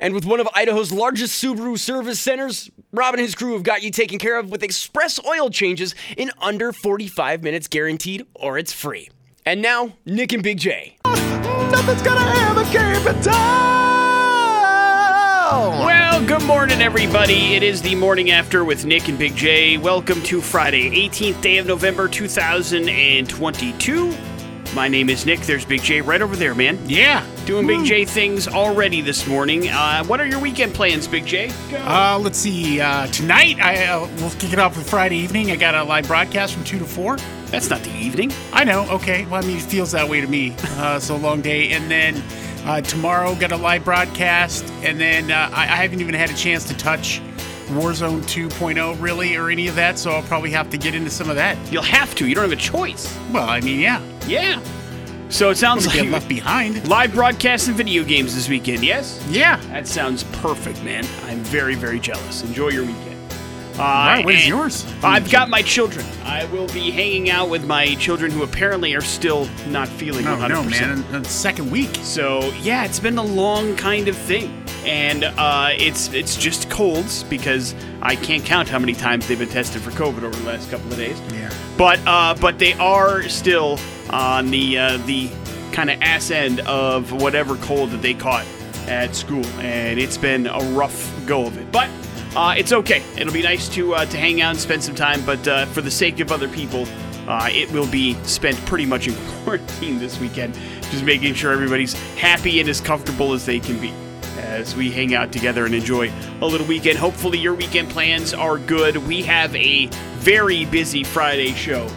And with one of Idaho's largest Subaru service centers, Rob and his crew have got you taken care of with express oil changes in under 45 minutes guaranteed, or it's free. And now, Nick and Big J. Nothing's gonna ever keep it down! Well, good morning, everybody. It is the Morning After with Nick and Big J. Welcome to Friday, 18th day of November, 2022. My name is Nick. There's Big J right over there, man. Yeah. Doing Big J things already this morning. What are your weekend plans, Big J? Let's see. Tonight, we'll kick it off with Friday evening. I got a live broadcast from 2 to 4. That's not the evening. I know. Okay. Well, I mean, it feels that way to me. So long day. And then tomorrow, got a live broadcast. And then I haven't even had a chance to touch Warzone 2.0, really, or any of that, so I'll probably have to get into some of that. You'll have to. You don't have a choice. Well, I mean, yeah. Yeah. So it sounds like you get left behind. Live broadcasts and video games this weekend, yes? Yeah. That sounds perfect, man. I'm very, very jealous. Enjoy your weekend. Right, what is yours? I've got my children. I will be hanging out with my children who apparently are still not feeling 100%. No, man. That's second week. So, yeah, it's been a long kind of thing. And it's just colds because I can't count how many times they've been tested for COVID over the last couple of days. Yeah. But they are still on the kind of ass end of whatever cold that they caught at school. And it's been a rough go of it. But it's okay. It'll be nice to hang out and spend some time, but for the sake of other people, it will be spent pretty much in quarantine this weekend, just making sure everybody's happy and as comfortable as they can be as we hang out together and enjoy a little weekend. Hopefully your weekend plans are good. We have a very busy Friday show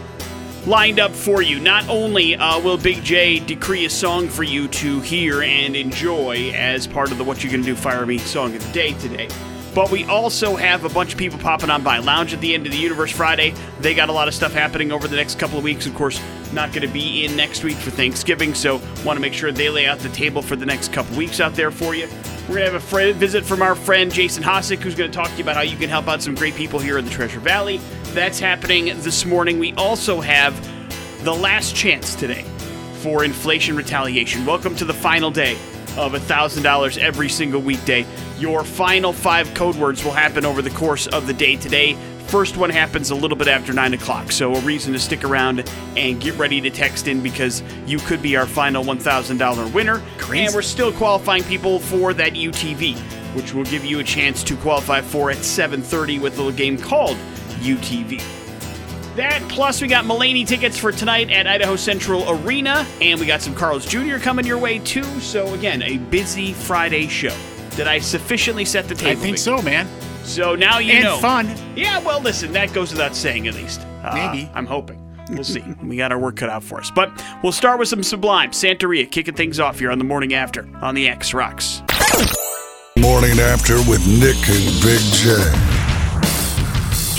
lined up for you. Not only will Big J decree a song for you to hear and enjoy as part of the What You Gonna Do Fire Me Song of the Day today, but we also have a bunch of people popping on by. Lounge at the End of the Universe Friday. They got a lot of stuff happening over the next couple of weeks. Of course, not going to be in next week for Thanksgiving, so want to make sure they lay out the table for the next couple of weeks out there for you. We're going to have a visit from our friend Jason Hasek, who's going to talk to you about how you can help out some great people here in the Treasure Valley. That's happening this morning. We also have the last chance today for inflation retaliation. Welcome to the final day of $1,000 every single weekday. Your final 5 code words will happen over the course of the day today. First one happens a little bit after 9 o'clock, so a reason to stick around and get ready to text in because you could be our final $1,000 winner. Crazy. And we're still qualifying people for that UTV, which will give you a chance to qualify for at 7:30 with a little game called UTV. That, plus we got Mulaney tickets for tonight at Idaho Central Arena, and we got some Carl's Jr. coming your way, too. So, again, a busy Friday show. Did I sufficiently set the table? I think so, man. So now you know. And fun. Yeah, well, listen, that goes without saying, at least. Maybe. I'm hoping. We'll see. We got our work cut out for us. But we'll start with some Sublime. Santeria kicking things off here on the Morning After on the X Rocks. Morning After with Nick and Big J.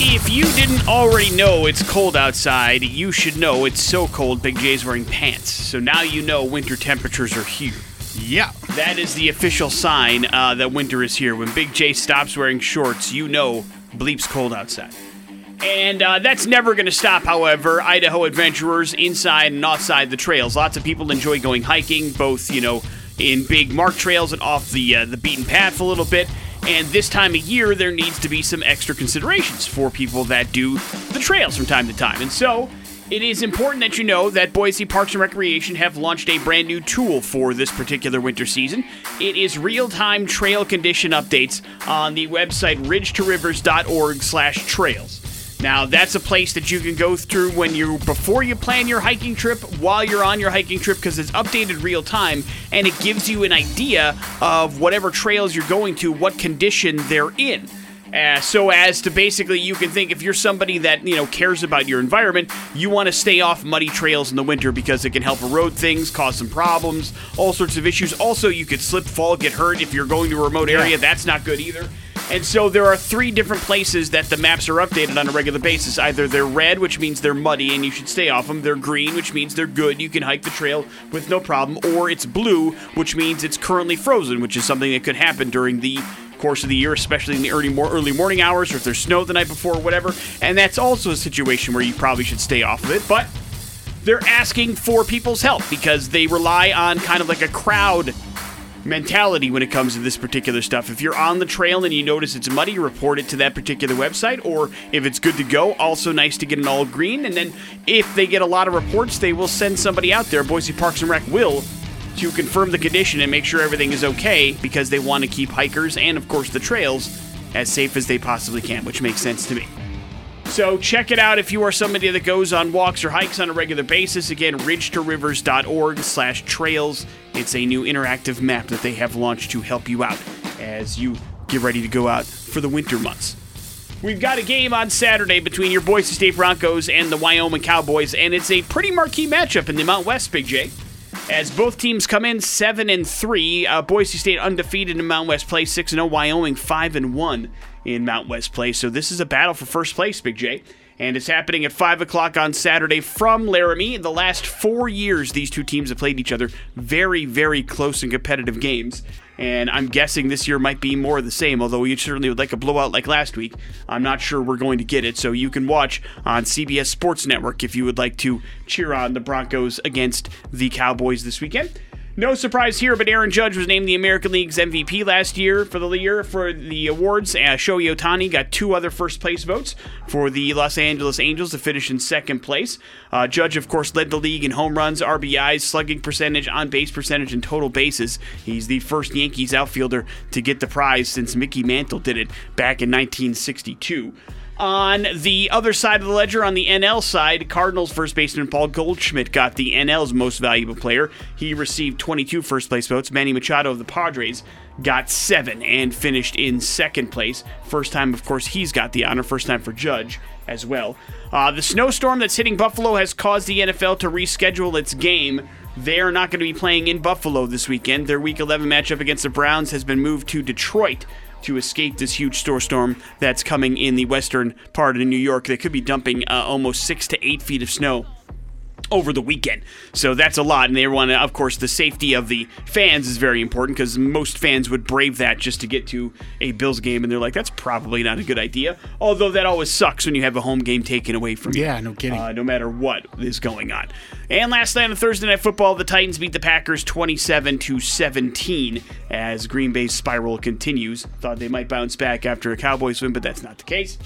If you didn't already know it's cold outside, you should know it's so cold Big J's wearing pants. So now you know winter temperatures are here. Yeah. That is the official sign that winter is here. When Big J stops wearing shorts, you know bleep's cold outside. And that's never going to stop, however, Idaho adventurers inside and outside the trails. Lots of people enjoy going hiking, both, you know, in big marked trails and off the beaten path a little bit. And this time of year, there needs to be some extra considerations for people that do the trails from time to time. And so, it is important that you know that Boise Parks and Recreation have launched a brand new tool for this particular winter season. It is real-time trail condition updates on the website ridgetorivers.org/trails. Now, that's a place that you can go through before you plan your hiking trip, while you're on your hiking trip, because it's updated real time, and it gives you an idea of whatever trails you're going to, what condition they're in. so as to basically you can think if you're somebody that, you know, cares about your environment, you want to stay off muddy trails in the winter because it can help erode things, cause some problems, all sorts of issues. Also, you could slip, fall, get hurt if you're going to a remote area. That's not good either. And so there are three different places that the maps are updated on a regular basis. Either they're red, which means they're muddy and you should stay off them. They're green, which means they're good. You can hike the trail with no problem. Or it's blue, which means it's currently frozen, which is something that could happen during the course of the year, especially in the early morning hours, or if there's snow the night before or whatever. And that's also a situation where you probably should stay off of it. But they're asking for people's help because they rely on kind of like a crowd mentality when it comes to this particular stuff. If you're on the trail and you notice it's muddy, report it to that particular website, or if it's good to go, also nice to get an all green. And then if they get a lot of reports, they will send somebody out there. Boise Parks and Rec will, to confirm the condition and make sure everything is okay, because they want to keep hikers and, of course, the trails as safe as they possibly can, which makes sense to me. So check it out if you are somebody that goes on walks or hikes on a regular basis. Again, ridgetorivers.org/trails. It's a new interactive map that they have launched to help you out as you get ready to go out for the winter months. We've got a game on Saturday between your Boise State Broncos and the Wyoming Cowboys, and it's a pretty marquee matchup in the Mountain West, Big J. As both teams come in 7-3, Boise State undefeated in Mountain West play, 6-0, Wyoming 5-1 in Mountain West play. So this is a battle for first place, Big J. And it's happening at 5 o'clock on Saturday from Laramie. In the last 4 years, these two teams have played each other very, very close and competitive games. And I'm guessing this year might be more of the same, although you certainly would like a blowout like last week. I'm not sure we're going to get it, so you can watch on CBS Sports Network if you would like to cheer on the Broncos against the Cowboys this weekend. No surprise here, but Aaron Judge was named the American League's MVP last year for the year for the awards. Shohei Ohtani got 2 other first-place votes for the Los Angeles Angels to finish in second place. Judge, of course, led the league in home runs, RBIs, slugging percentage, on-base percentage, and total bases. He's the first Yankees outfielder to get the prize since Mickey Mantle did it back in 1962. On the other side of the ledger, on the NL side, Cardinals first baseman Paul Goldschmidt got the NL's most valuable player. He received 22 first-place votes. Manny Machado of the Padres got 7 and finished in second place. First time, of course, he's got the honor. First time for Judge as well. The snowstorm that's hitting Buffalo has caused the NFL to reschedule its game. They are not going to be playing in Buffalo this weekend. Their Week 11 matchup against the Browns has been moved to Detroit to escape this huge snowstorm that's coming in the western part of New York. They could be dumping almost 6 to 8 feet of snow over the weekend. So that's a lot, and they want to, of course, the safety of the fans is very important because most fans would brave that just to get to a Bills game, and they're like, that's probably not a good idea, although that always sucks when you have a home game taken away from you. Yeah, no kidding. No matter what is going on. And last night on Thursday Night Football, the Titans beat the Packers 27-17 as Green Bay's spiral continues. Thought they might bounce back after a Cowboys win, but that's not the case.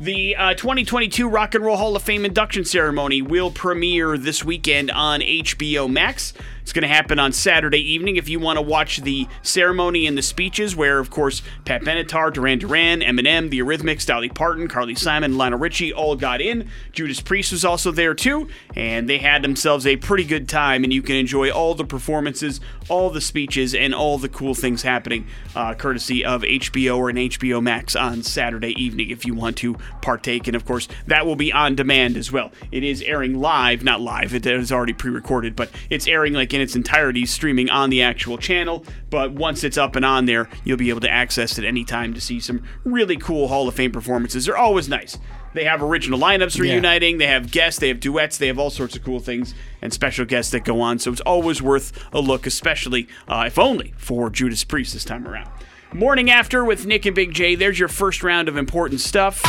The 2022 Rock and Roll Hall of Fame induction ceremony will premiere this weekend on HBO Max. It's going to happen on Saturday evening. If you want to watch the ceremony and the speeches where, of course, Pat Benatar, Duran Duran, Eminem, The Eurythmics, Dolly Parton, Carly Simon, Lionel Richie all got in. Judas Priest was also there too, and they had themselves a pretty good time, and you can enjoy all the performances, all the speeches, and all the cool things happening courtesy of HBO or an HBO Max on Saturday evening if you want to partake. And of course, that will be on demand as well. It is airing live, not live, it is already pre-recorded, but it's airing like in its entirety, streaming on the actual channel. But once it's up and on there, you'll be able to access it anytime to see some really cool Hall of Fame performances. They're always nice. They have original lineups reuniting, they have guests, they have duets, they have all sorts of cool things and special guests that go on. So it's always worth a look, especially if only for Judas Priest this time around. Morning After with Nick and Big J. There's your first round of important stuff.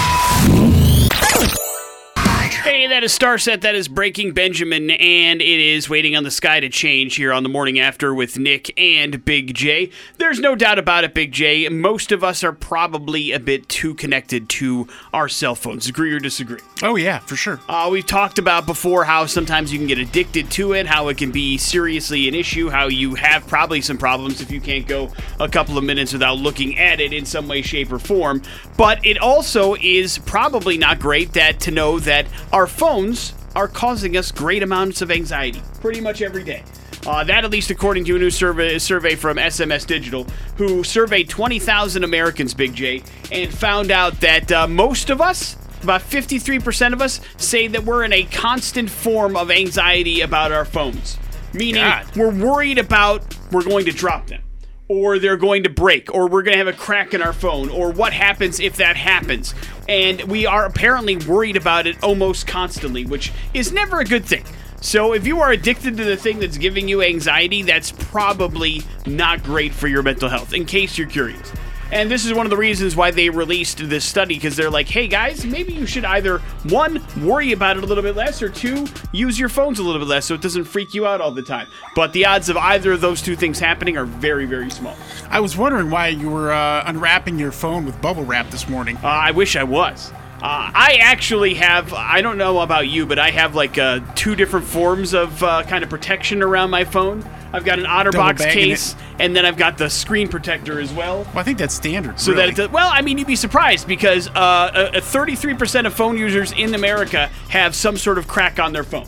Hey, that is Starset. That is Breaking Benjamin. And it is Waiting on the Sky to Change here on the Morning After with Nick and Big J. There's no doubt about it, Big J. Most of us are probably a bit too connected to our cell phones. Agree or disagree? Oh, yeah, for sure. We've talked about before how sometimes you can get addicted to it, how it can be seriously an issue, how you have probably some problems if you can't go a couple of minutes without looking at it in some way, shape, or form. But it also is probably not great that to know that our phones are causing us great amounts of anxiety pretty much every day. That, at least according to a new survey from SMS Digital, who surveyed 20,000 Americans, Big J, and found out that most of us, about 53% of us, say that we're in a constant form of anxiety about our phones. Meaning we're worried about we're going to drop them, or they're going to break, or we're going to have a crack in our phone, or what happens if that happens. And we are apparently worried about it almost constantly, which is never a good thing. So if you are addicted to the thing that's giving you anxiety, that's probably not great for your mental health, in case you're curious. And this is one of the reasons why they released this study, because they're like, hey, guys, maybe you should either, one, worry about it a little bit less, or two, use your phones a little bit less so it doesn't freak you out all the time. But the odds of either of those two things happening are very, very small. I was wondering why you were unwrapping your phone with bubble wrap this morning. I wish I was. I actually have, I don't know about you, but I have like two different forms of kind of protection around my phone. I've got an OtterBox case, and then I've got the screen protector as well. Well, I think that's standard, so really. Well, I mean, you'd be surprised, because 33% of phone users in America have some sort of crack on their phone.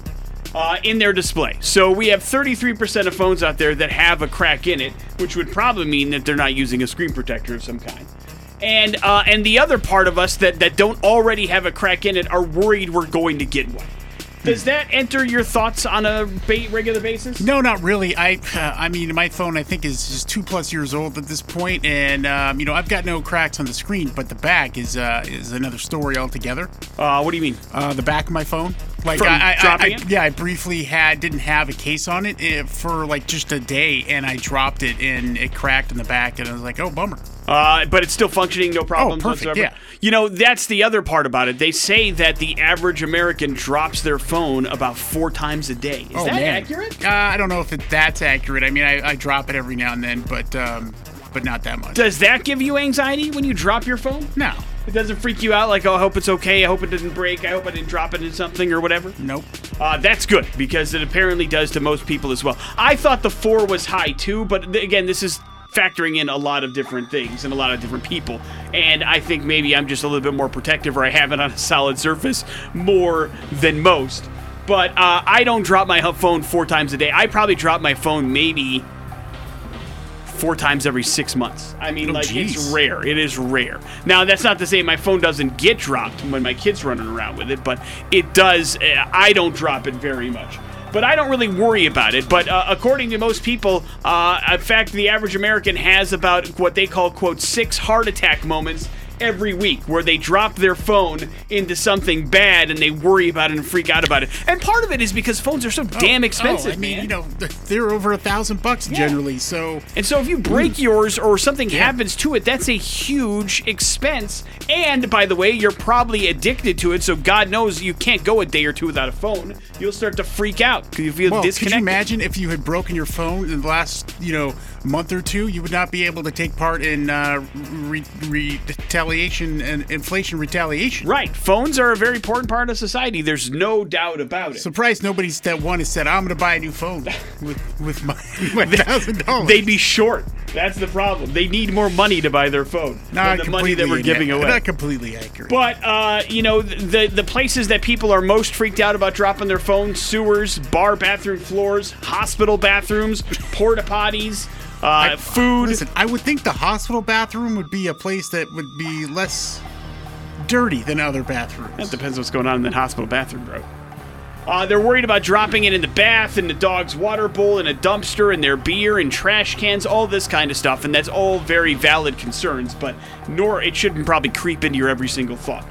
In their display. So we have 33% of phones out there that have a crack in it, which would probably mean that they're not using a screen protector of some kind. And the other part of us that don't already have a crack in it are worried we're going to get one. Does that enter your thoughts on a regular basis? No, not really. I mean, my phone, I think, is just 2+ years old at this point, and you know, I've got no cracks on the screen, but the back is another story altogether. What do you mean? The back of my phone. Like, from dropping it? Yeah, I briefly didn't have a case on it for like just a day, and I dropped it, and it cracked in the back, and I was like, oh, bummer. But it's still functioning, no problems whatsoever. Yeah. You know, that's the other part about it. They say that the average American drops their phone about 4 times a day. Is that accurate? I don't know if that's accurate. I mean, I drop it every now and then, but not that much. Does that give you anxiety when you drop your phone? No. It doesn't freak you out like, oh, I hope it's okay, I hope it didn't break, I hope I didn't drop it in something or whatever? Nope. That's good, because it apparently does to most people as well. I thought the 4 was high too, but again, this is factoring in a lot of different things and a lot of different people. And I think maybe I'm just a little bit more protective, or I have it on a solid surface more than most. But I don't drop my phone 4 times a day. I probably drop my phone maybe 4 times every 6 months. I mean, it's rare. It is rare. Now, that's not to say my phone doesn't get dropped when my kid's running around with it, but it does. I don't drop it very much. But I don't really worry about it. But according to most people, in fact, the average American has about what they call, quote, 6 heart attack moments every week where they drop their phone into something bad and they worry about it and freak out about it. And part of it is because phones are so damn expensive, man. You know, they're over $1,000 generally, so... And so if you break yours or something happens to it, that's a huge expense. And, by the way, you're probably addicted to it, so God knows you can't go a day or two without a phone. You'll start to freak out because you feel disconnected. Could you imagine if you had broken your phone in the last, month or two? You would not be able to take part in inflation retaliation. Right. Phones are a very important part of society. There's no doubt about it. Surprised nobody's that one has said, I'm going to buy a new phone with my $1,000. They'd be short. That's the problem. They need more money to buy their phone than the money that we're giving away. Not completely accurate. But, the places that people are most freaked out about dropping their phone, sewers, bar bathroom floors, hospital bathrooms, porta potties, food. Listen, I would think the hospital bathroom would be a place that would be less dirty than other bathrooms. That depends what's going on in that hospital bathroom, bro. They're worried about dropping it in the bath, in the dog's water bowl, in a dumpster, in their beer, in trash cans, all this kind of stuff. And that's all very valid concerns, but it shouldn't probably creep into your every single thought.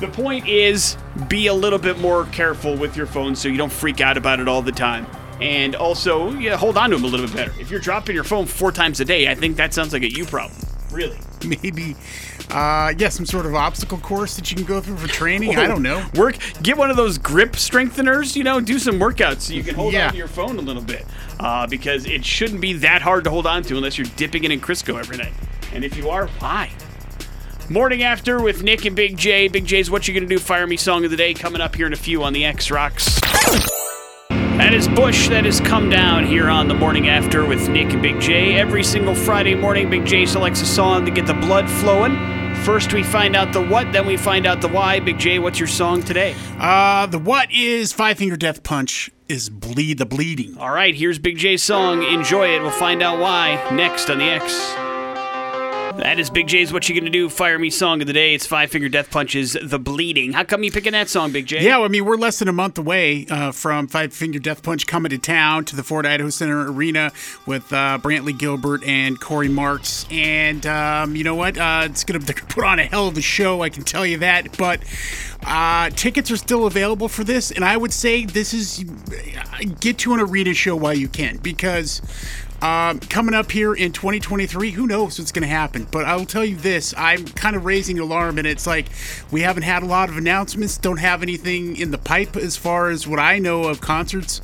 The point is, be a little bit more careful with your phone so you don't freak out about it all the time. And also, hold on to them a little bit better. If you're dropping your phone 4 times a day, I think that sounds like a you problem. Really. Maybe, some sort of obstacle course that you can go through for training. I don't know. Get one of those grip strengtheners, do some workouts so you can hold on to your phone a little bit. Because it shouldn't be that hard to hold on to unless you're dipping it in Crisco every night. And if you are, why? Morning After with Nick and Big J. Big J's What You Gonna Do Fire Me Song of the Day coming up here in a few on the X Rocks. That is Bush. That has come down here on The Morning After with Nick and Big J. Every single Friday morning, Big J selects a song to get the blood flowing. First, we find out the what, then we find out the why. Big J, what's your song today? The what is Five Finger Death Punch is Bleed the Bleeding. All right, here's Big J's song. Enjoy it. We'll find out why next on the X. That is Big J's What You Gonna Do? Fire Me song of the day. It's Five Finger Death Punch's The Bleeding. How come you picking that song, Big J? Yeah, I mean, we're less than a month away from Five Finger Death Punch coming to town to the Ford Idaho Center Arena with Brantley Gilbert and Corey Marks. And you know what? They're gonna put on a hell of a show, I can tell you that. But tickets are still available for this. And I would say this is get to an arena show while you can, because coming up here in 2023, who knows what's going to happen. But I will tell you this, I'm kind of raising alarm, and it's like we haven't had a lot of announcements, don't have anything in the pipe as far as what I know of concerts.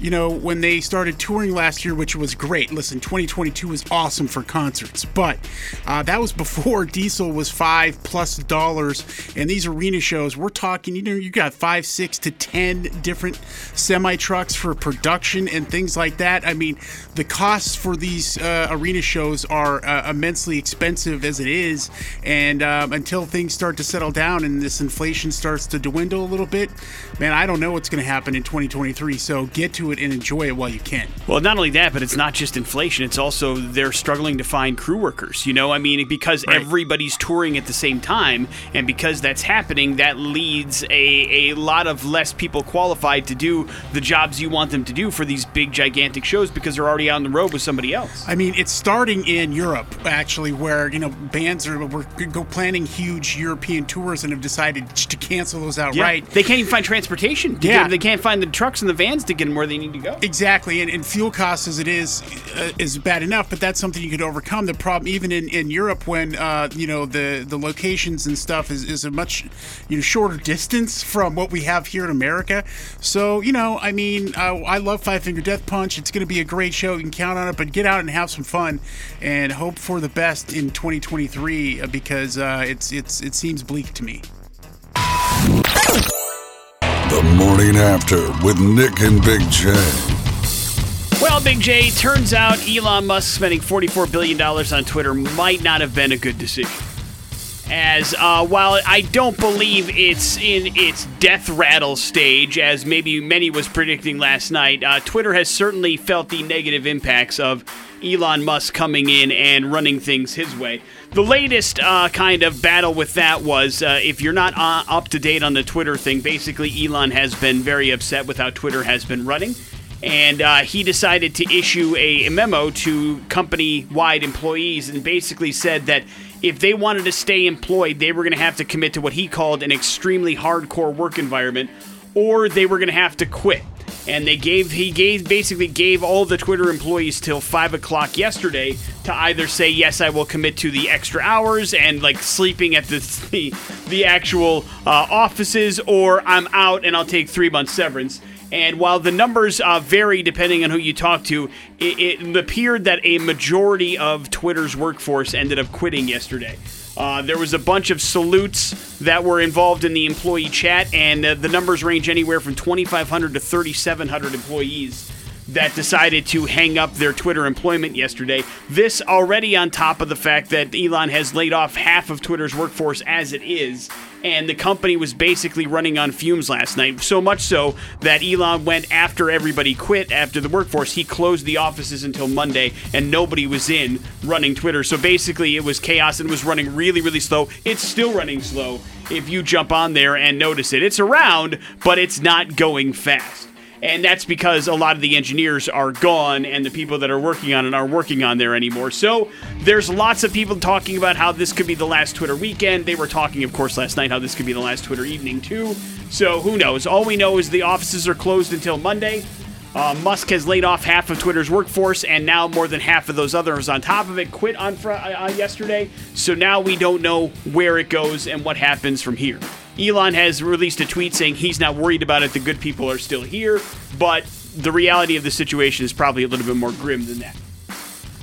You know, when they started touring last year, which was great. Listen, 2022 was awesome for concerts, but that was before diesel was $5+, and these arena shows, we're talking, you know, you got 5, 6 to 10 different semi trucks for production and things like that. I mean, the costs for these arena shows are immensely expensive as it is, and until things start to settle down and this inflation starts to dwindle a little bit, man, I don't know what's going to happen in 2023. So get to it and enjoy it while you can. Well, not only that, but it's not just inflation. It's also they're struggling to find crew workers, you know? I mean, because right. Everybody's touring at the same time, and because that's happening, that leads a lot of less people qualified to do the jobs you want them to do for these big, gigantic shows, because they're already on the road with somebody else. I mean, it's starting in Europe, actually, where, you know, bands were planning huge European tours and have decided to cancel those outright. Yeah. They can't even find transportation. Yeah. They can't find the trucks and the vans to get them where they need to go. Exactly, and fuel costs as it is bad enough, but that's something you could overcome. The problem, even in Europe, when you know the locations and stuff is a much shorter distance from what we have here in America. So I mean, I love Five Finger Death Punch. It's going to be a great show. You can count on it, but get out and have some fun, and hope for the best in 2023 because it seems bleak to me. The Morning After with Nick and Big J. Well, Big J, turns out Elon Musk spending $44 billion on Twitter might not have been a good decision. As while I don't believe it's in its death rattle stage, as maybe many was predicting last night, Twitter has certainly felt the negative impacts of Elon Musk coming in and running things his way. The latest kind of battle with that was, if you're not up to date on the Twitter thing, basically Elon has been very upset with how Twitter has been running, and he decided to issue a memo to company-wide employees and basically said that if they wanted to stay employed, they were going to have to commit to what he called an extremely hardcore work environment, or they were going to have to quit. And he basically gave all the Twitter employees till 5 o'clock yesterday to either say, yes, I will commit to the extra hours and like sleeping at the actual offices, or I'm out and I'll take 3 months severance. And while the numbers vary depending on who you talk to, it appeared that a majority of Twitter's workforce ended up quitting yesterday. There was a bunch of salutes that were involved in the employee chat, and the numbers range anywhere from 2,500 to 3,700 employees that decided to hang up their Twitter employment yesterday. This already on top of the fact that Elon has laid off half of Twitter's workforce as it is, and the company was basically running on fumes last night, so much so that Elon went after everybody quit, after the workforce. He closed the offices until Monday, and nobody was in running Twitter. So basically, it was chaos and was running really, really slow. It's still running slow if you jump on there and notice it. It's around, but it's not going fast. And that's because a lot of the engineers are gone and the people that are working on it aren't working on there anymore. So there's lots of people talking about how this could be the last Twitter weekend. They were talking, of course, last night how this could be the last Twitter evening, too. So who knows? All we know is the offices are closed until Monday. Musk has laid off half of Twitter's workforce, and now more than half of those others on top of it quit on yesterday. So now we don't know where it goes and what happens from here. Elon has released a tweet saying he's not worried about it. The good people are still here, but the reality of the situation is probably a little bit more grim than that.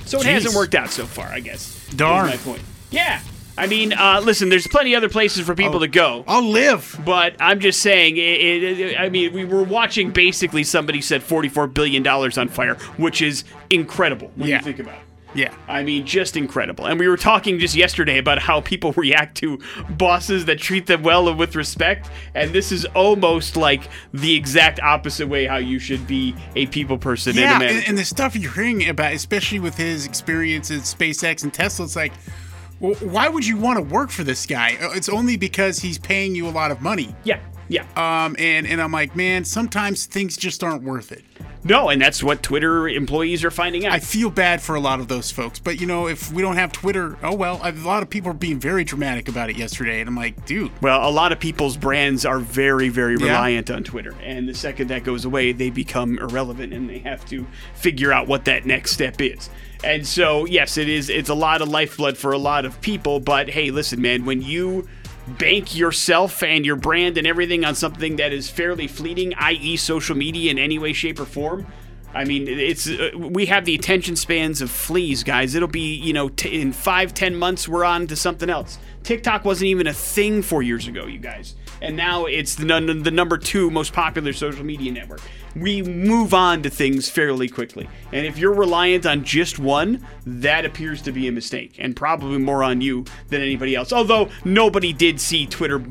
So it hasn't worked out so far, I guess. Darn. That's my point. Yeah. I mean, listen, there's plenty of other places for people to go. I'll live. But I'm just saying, I mean, we were watching basically somebody set $44 billion on fire, which is incredible when you think about it. Yeah. I mean, just incredible. And we were talking just yesterday about how people react to bosses that treat them well and with respect. And this is almost like the exact opposite way how you should be a people person. Yeah, in a manager. And the stuff you're hearing about, especially with his experience at SpaceX and Tesla, it's like, well, why would you want to work for this guy? It's only because he's paying you a lot of money. Yeah. Yeah. And I'm like, man, sometimes things just aren't worth it. No, and that's what Twitter employees are finding out. I feel bad for a lot of those folks. But, you know, if we don't have Twitter, oh, well, a lot of people are being very dramatic about it yesterday. And I'm like, dude. Well, a lot of people's brands are very, very reliant on Twitter. And the second that goes away, they become irrelevant and they have to figure out what that next step is. And so, yes, it's a lot of lifeblood for a lot of people. But, hey, listen, man, when you bank yourself and your brand and everything on something that is fairly fleeting, i.e. social media in any way, shape, or form. I mean, we have the attention spans of fleas, guys. It'll be, you know, in 5-10 months, we're on to something else. TikTok wasn't even a thing 4 years ago, you guys. And now it's the number 2 most popular social media network. We move on to things fairly quickly. And if you're reliant on just one, that appears to be a mistake. And probably more on you than anybody else. Although, nobody did see Twitter.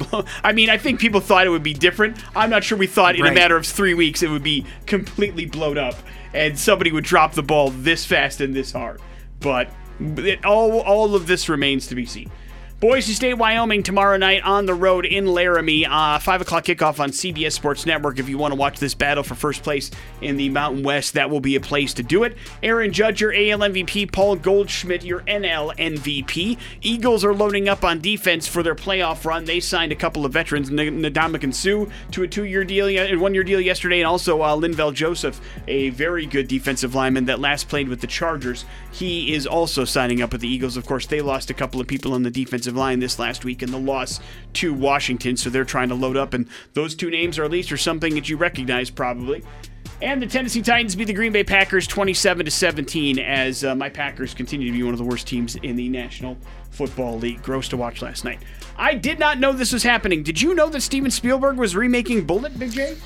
I mean, I think people thought it would be different. I'm not sure we thought in a matter of 3 weeks it would be completely blown up. And somebody would drop the ball this fast and this hard. But all of this remains to be seen. Boise State, Wyoming tomorrow night on the road in Laramie. 5 o'clock kickoff on CBS Sports Network. If you want to watch this battle for first place in the Mountain West, that will be a place to do it. Aaron Judge, your AL MVP. Paul Goldschmidt, your NL MVP. Eagles are loading up on defense for their playoff run. They signed a couple of veterans, Ndamukong Suh, to a 1-year deal yesterday, and also Linval Joseph, a very good defensive lineman that last played with the Chargers. He is also signing up with the Eagles. Of course, they lost a couple of people on the defensive line this last week in the loss to Washington, so they're trying to load up, and those two names, or at least, are something that you recognize probably. And the Tennessee Titans beat the Green Bay Packers 27-17 as my Packers continue to be one of the worst teams in the National Football League. Gross to watch last night. I did not know this was happening. Did you know that Steven Spielberg was remaking Bullitt, Big J?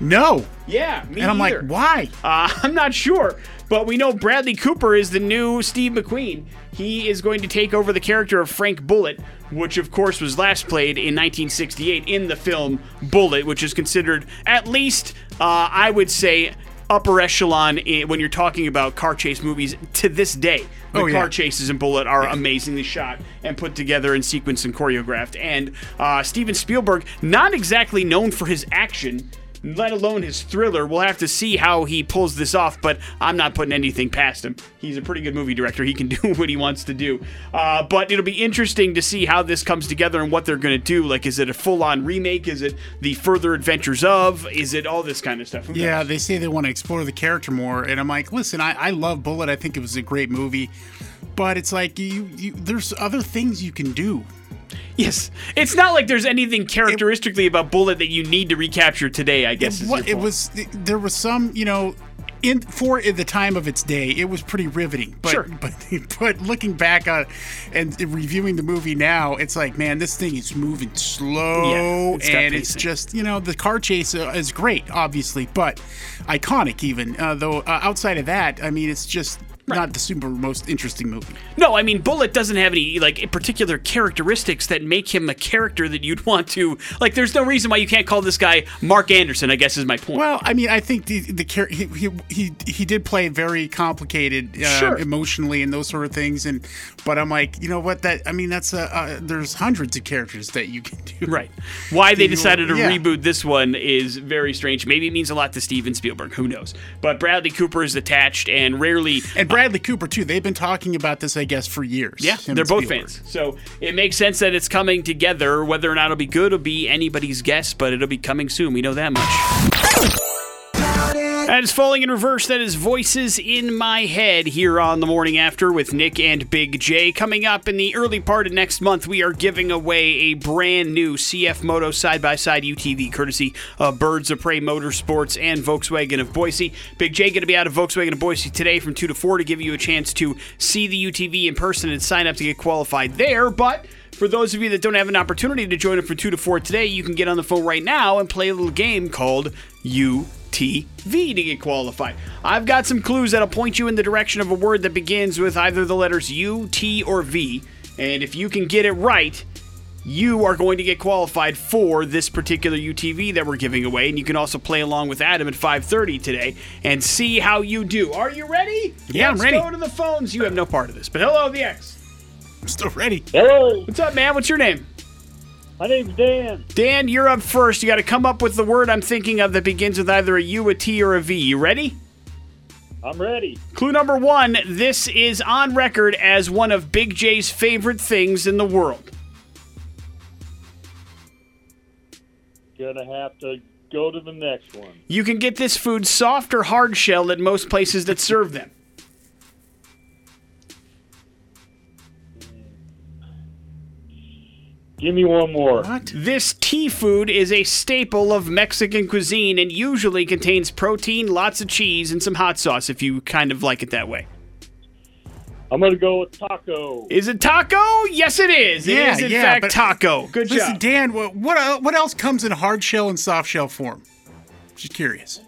No. Yeah, me and I'm either. Like, why? I'm not sure, but we know Bradley Cooper is the new Steve McQueen. He is going to take over the character of Frank Bullitt, which, of course, was last played in 1968 in the film Bullitt, which is considered at least, I would say, upper echelon when you're talking about car chase movies to this day. The car chases in Bullitt are amazingly shot and put together and sequenced and choreographed. And Steven Spielberg, not exactly known for his action, let alone his thriller. We'll have to see how he pulls this off, but I'm not putting anything past him. He's a pretty good movie director. He can do what he wants to do. But it'll be interesting to see how this comes together and what they're going to do. Like, is it a full-on remake? Is it the further adventures of? Is it all this kind of stuff? Yeah, they say they want to explore the character more, and I'm like, listen, I love Bullitt. I think it was a great movie, but it's like you there's other things you can do. Yes. It's not like there's anything characteristically about Bullitt that you need to recapture today, I guess. There was some, you know, for the time of its day, it was pretty riveting. But, sure. But looking back on it and reviewing the movie now, it's like, man, this thing is moving slow. Yeah, it's just, you know, the car chase is great, obviously, but iconic even. Though outside of that, I mean, it's just not the super most interesting movie. No, I mean, Bullitt doesn't have any, like, particular characteristics that make him a character that you'd want to, like, there's no reason why you can't call this guy Mark Anderson, I guess is my point. Well, I mean, I think he did play very complicated emotionally and those sort of things, but I'm like, you know what, there's hundreds of characters that you can do. Right. Why they decided to reboot this one is very strange. Maybe it means a lot to Steven Spielberg, who knows. But Bradley Cooper is attached, and rarely... And Bradley Cooper, too. They've been talking about this, I guess, for years. Yeah, they're both fans. So it makes sense that it's coming together. Whether or not it'll be good will be anybody's guess, but it'll be coming soon. We know that much. That is Falling in Reverse. That is Voices in My Head here on The Morning After with Nick and Big J. Coming up in the early part of next month, we are giving away a brand new CF Moto side-by-side UTV courtesy of Birds of Prey Motorsports and Volkswagen of Boise. Big J going to be out of Volkswagen of Boise today from 2 to 4 to give you a chance to see the UTV in person and sign up to get qualified there, but... for those of you that don't have an opportunity to join up from 2 to 4 today, you can get on the phone right now and play a little game called You TV to get qualified. I've got some clues that'll point you in the direction of a word that begins with either the letters U, T, or V. And if you can get it right, you are going to get qualified for this particular UTV that we're giving away. And you can also play along with Adam at 5:30 today and see how you do. Are you ready? Yeah, I'm ready. Let's go to the phones. You have no part of this. But hello, the X. I'm still ready. Hello. What's up, man? What's your name? My name's Dan. Dan, you're up first. You got to come up with the word I'm thinking of that begins with either a U, a T, or a V. You ready? I'm ready. Clue number one, this is on record as one of Big J's favorite things in the world. Gonna have to go to the next one. You can get this food soft or hard shell at most places that serve them. Give me one more. What? This tea food is a staple of Mexican cuisine and usually contains protein, lots of cheese, and some hot sauce if you kind of like it that way. I'm going to go with taco. Is it taco? Yes, it is. Yeah, it is, in fact, taco. Good job. Listen, Dan, what else comes in hard shell and soft shell form? Just curious.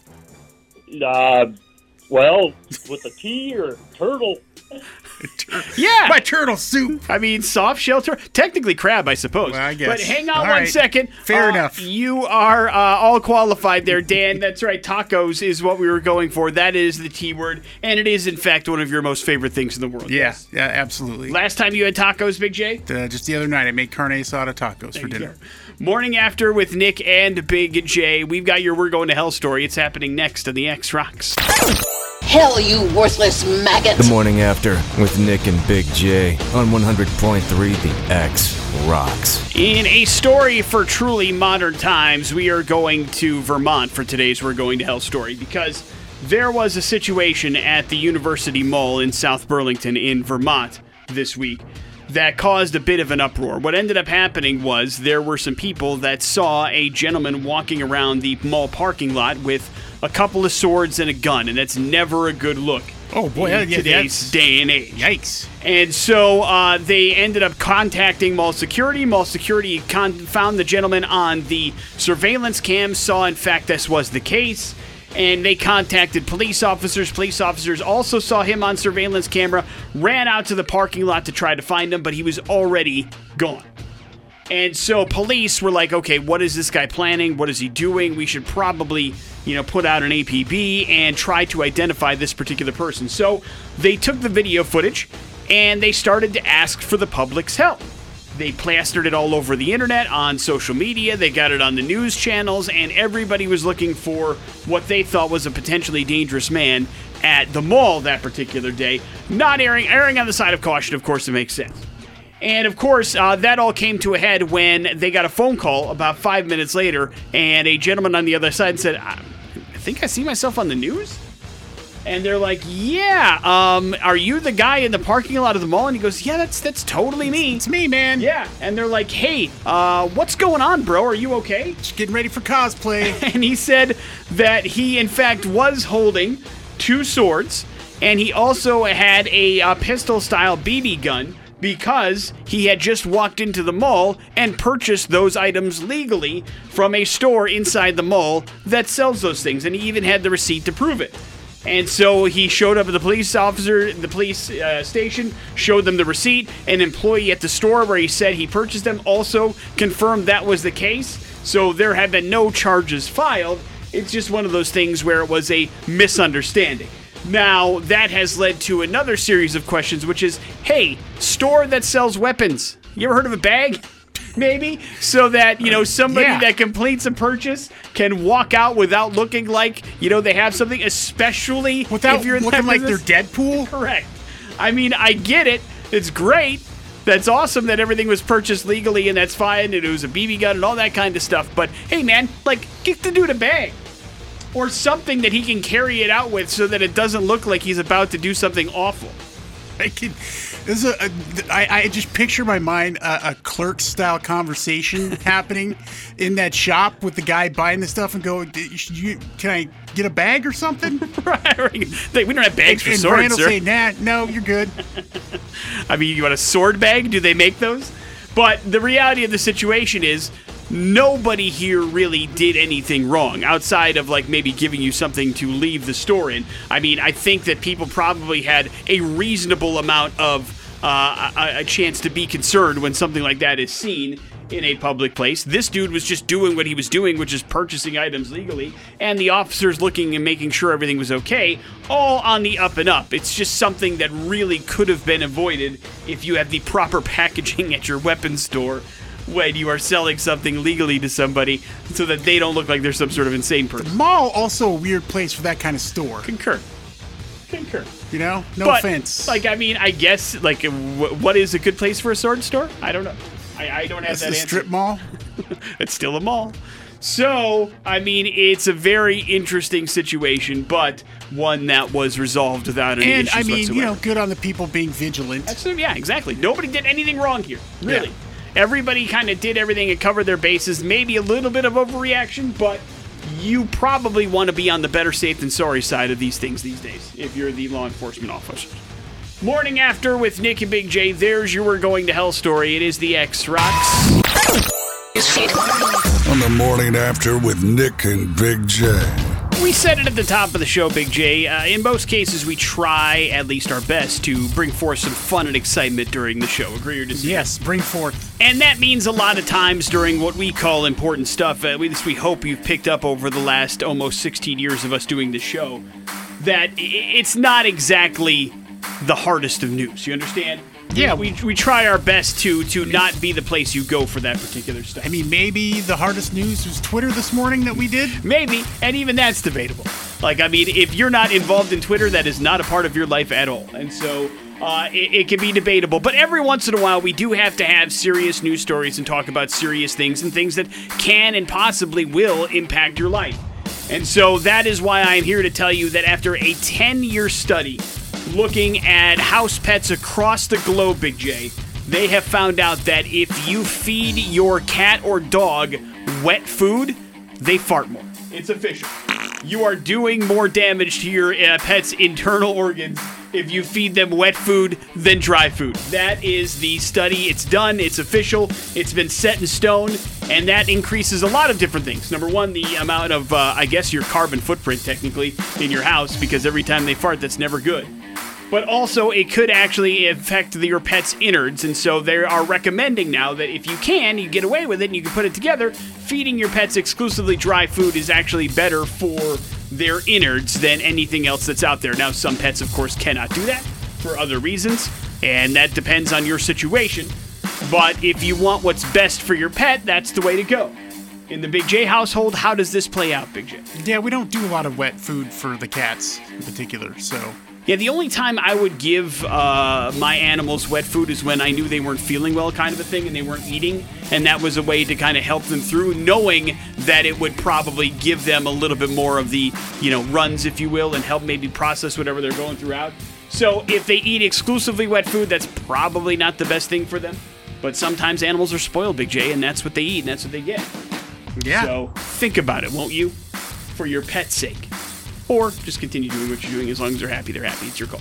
Well, with a T or turtle. Yeah. My turtle soup. I mean, soft shell turtle. Technically crab, I suppose. Well, I guess. But hang on one second. Fair enough. You are all qualified there, Dan. That's right. Tacos is what we were going for. That is the T word. And it is, in fact, one of your most favorite things in the world. Yeah. Yes. Yeah, absolutely. Last time you had tacos, Big J? Just the other night. I made carne asada tacos for dinner. Go. Morning After with Nick and Big J. We've got your We're Going to Hell story. It's happening next on the X Rocks. Hell, you worthless maggot. The Morning After with Nick and Big J on 100.3 The X Rocks. In a story for truly modern times, we are going to Vermont for today's We're Going to Hell story because there was a situation at the University Mall in South Burlington in Vermont this week that caused a bit of an uproar. What ended up happening was there were some people that saw a gentleman walking around the mall parking lot with a couple of swords and a gun, and that's never a good look. Oh, boy. In today's day and age. Yikes. And so they ended up contacting mall security. Mall security found the gentleman on the surveillance cam, saw, in fact, this was the case, and they contacted police officers. Police officers also saw him on surveillance camera, ran out to the parking lot to try to find him, but he was already gone. And so police were like, okay, what is this guy planning? What is he doing? We should probably, put out an APB and try to identify this particular person. So they took the video footage and they started to ask for the public's help. They plastered it all over the internet, on social media. They got it on the news channels, and everybody was looking for what they thought was a potentially dangerous man at the mall that particular day. Not erring on the side of caution, of course, it makes sense. And, of course, that all came to a head when they got a phone call about 5 minutes later, and a gentleman on the other side said, I think I see myself on the news? And they're like, yeah, are you the guy in the parking lot of the mall? And he goes, yeah, that's totally me. It's me, man. Yeah. And they're like, hey, what's going on, bro? Are you okay? Just getting ready for cosplay. And he said that he, in fact, was holding two swords, and he also had a pistol-style BB gun, because he had just walked into the mall and purchased those items legally from a store inside the mall that sells those things. And he even had the receipt to prove it. And so he showed up at the police station, showed them the receipt. An employee at the store where he said he purchased them also confirmed that was the case. So there have been no charges filed. It's just one of those things where it was a misunderstanding. Now, that has led to another series of questions, which is, hey, store that sells weapons. You ever heard of a bag? Maybe? So that, somebody that completes a purchase can walk out without looking like, they have something, especially without if you're in looking like they're Deadpool? Correct. I mean, I get it. It's great. That's awesome that everything was purchased legally, and that's fine, and it was a BB gun and all that kind of stuff. But, hey, man, get the dude a bag. Or something that he can carry it out with so that it doesn't look like he's about to do something awful. I just picture in my mind a clerk-style conversation happening in that shop with the guy buying the stuff and go, can I get a bag or something? We don't have bags for swords, Brand will say, no, you're good. I mean, you want a sword bag? Do they make those? But the reality of the situation is nobody here really did anything wrong outside of like maybe giving you something to leave the store in. I mean, I think that people probably had a reasonable amount of a chance to be concerned when something like that is seen in a public place. This dude was just doing what he was doing, which is purchasing items legally, and the officers looking and making sure everything was okay, all on the up and up. It's just something that really could have been avoided if you had the proper packaging at your weapons store when you are selling something legally to somebody so that they don't look like they're some sort of insane person. The mall, also a weird place for that kind of store. Concur. You know? No offense. Like, I mean, I guess, like, what is a good place for a sword store? I don't know. I don't have that answer. It's a strip mall? It's still a mall. So, I mean, it's a very interesting situation, but one that was resolved without any issues whatsoever. And, I mean, you know, good on the people being vigilant. Absolutely, yeah, exactly. Nobody did anything wrong here, really. Yeah. Everybody kind of did everything and covered their bases. Maybe a little bit of overreaction, but you probably want to be on the better safe than sorry side of these things these days if you're the law enforcement officer. Morning After with Nick and Big J. There's your We're Going to Hell story. It is the X Rocks. On the Morning After with Nick and Big J. We said it at the top of the show, Big J. In most cases, we try at least our best to bring forth some fun and excitement during the show. Agree or disagree? Yes, bring forth. And that means a lot of times during what we call important stuff, at least we hope you've picked up over the last almost 16 years of us doing this show, that it's not exactly the hardest of news. You understand? Yeah, we try our best to not be the place you go for that particular stuff. I mean, maybe the hardest news was Twitter this morning that we did? Maybe, and even that's debatable. Like, I mean, if you're not involved in Twitter, that is not a part of your life at all. And so it can be debatable. But every once in a while, we do have to have serious news stories and talk about serious things and things that can and possibly will impact your life. And so that is why I'm here to tell you that after a 10-year study looking at house pets across the globe, Big J, they have found out that if you feed your cat or dog wet food, they fart more. It's official. You are doing more damage to your pet's internal organs if you feed them wet food than dry food. That is the study. It's done. It's official. It's been set in stone. And that increases a lot of different things. Number one, the amount of, I guess, your carbon footprint, technically, in your house, because every time they fart, that's never good. But also, it could actually affect your pet's innards, and so they are recommending now that if you can, you get away with it and you can put it together, feeding your pets exclusively dry food is actually better for their innards than anything else that's out there. Now, some pets, of course, cannot do that for other reasons, and that depends on your situation. But if you want what's best for your pet, that's the way to go. In the Big J household, how does this play out, Big J? Yeah, we don't do a lot of wet food for the cats in particular, so... Yeah, the only time I would give my animals wet food is when I knew they weren't feeling well, kind of a thing, and they weren't eating, and that was a way to kind of help them through, knowing that it would probably give them a little bit more of the, you know, runs, if you will, and help maybe process whatever they're going throughout. So if they eat exclusively wet food, that's probably not the best thing for them, but sometimes animals are spoiled, Big J, and that's what they eat, and that's what they get. Yeah. So think about it, won't you? For your pet's sake. Or just continue doing what you're doing. As long as they're happy, they're happy. It's your call.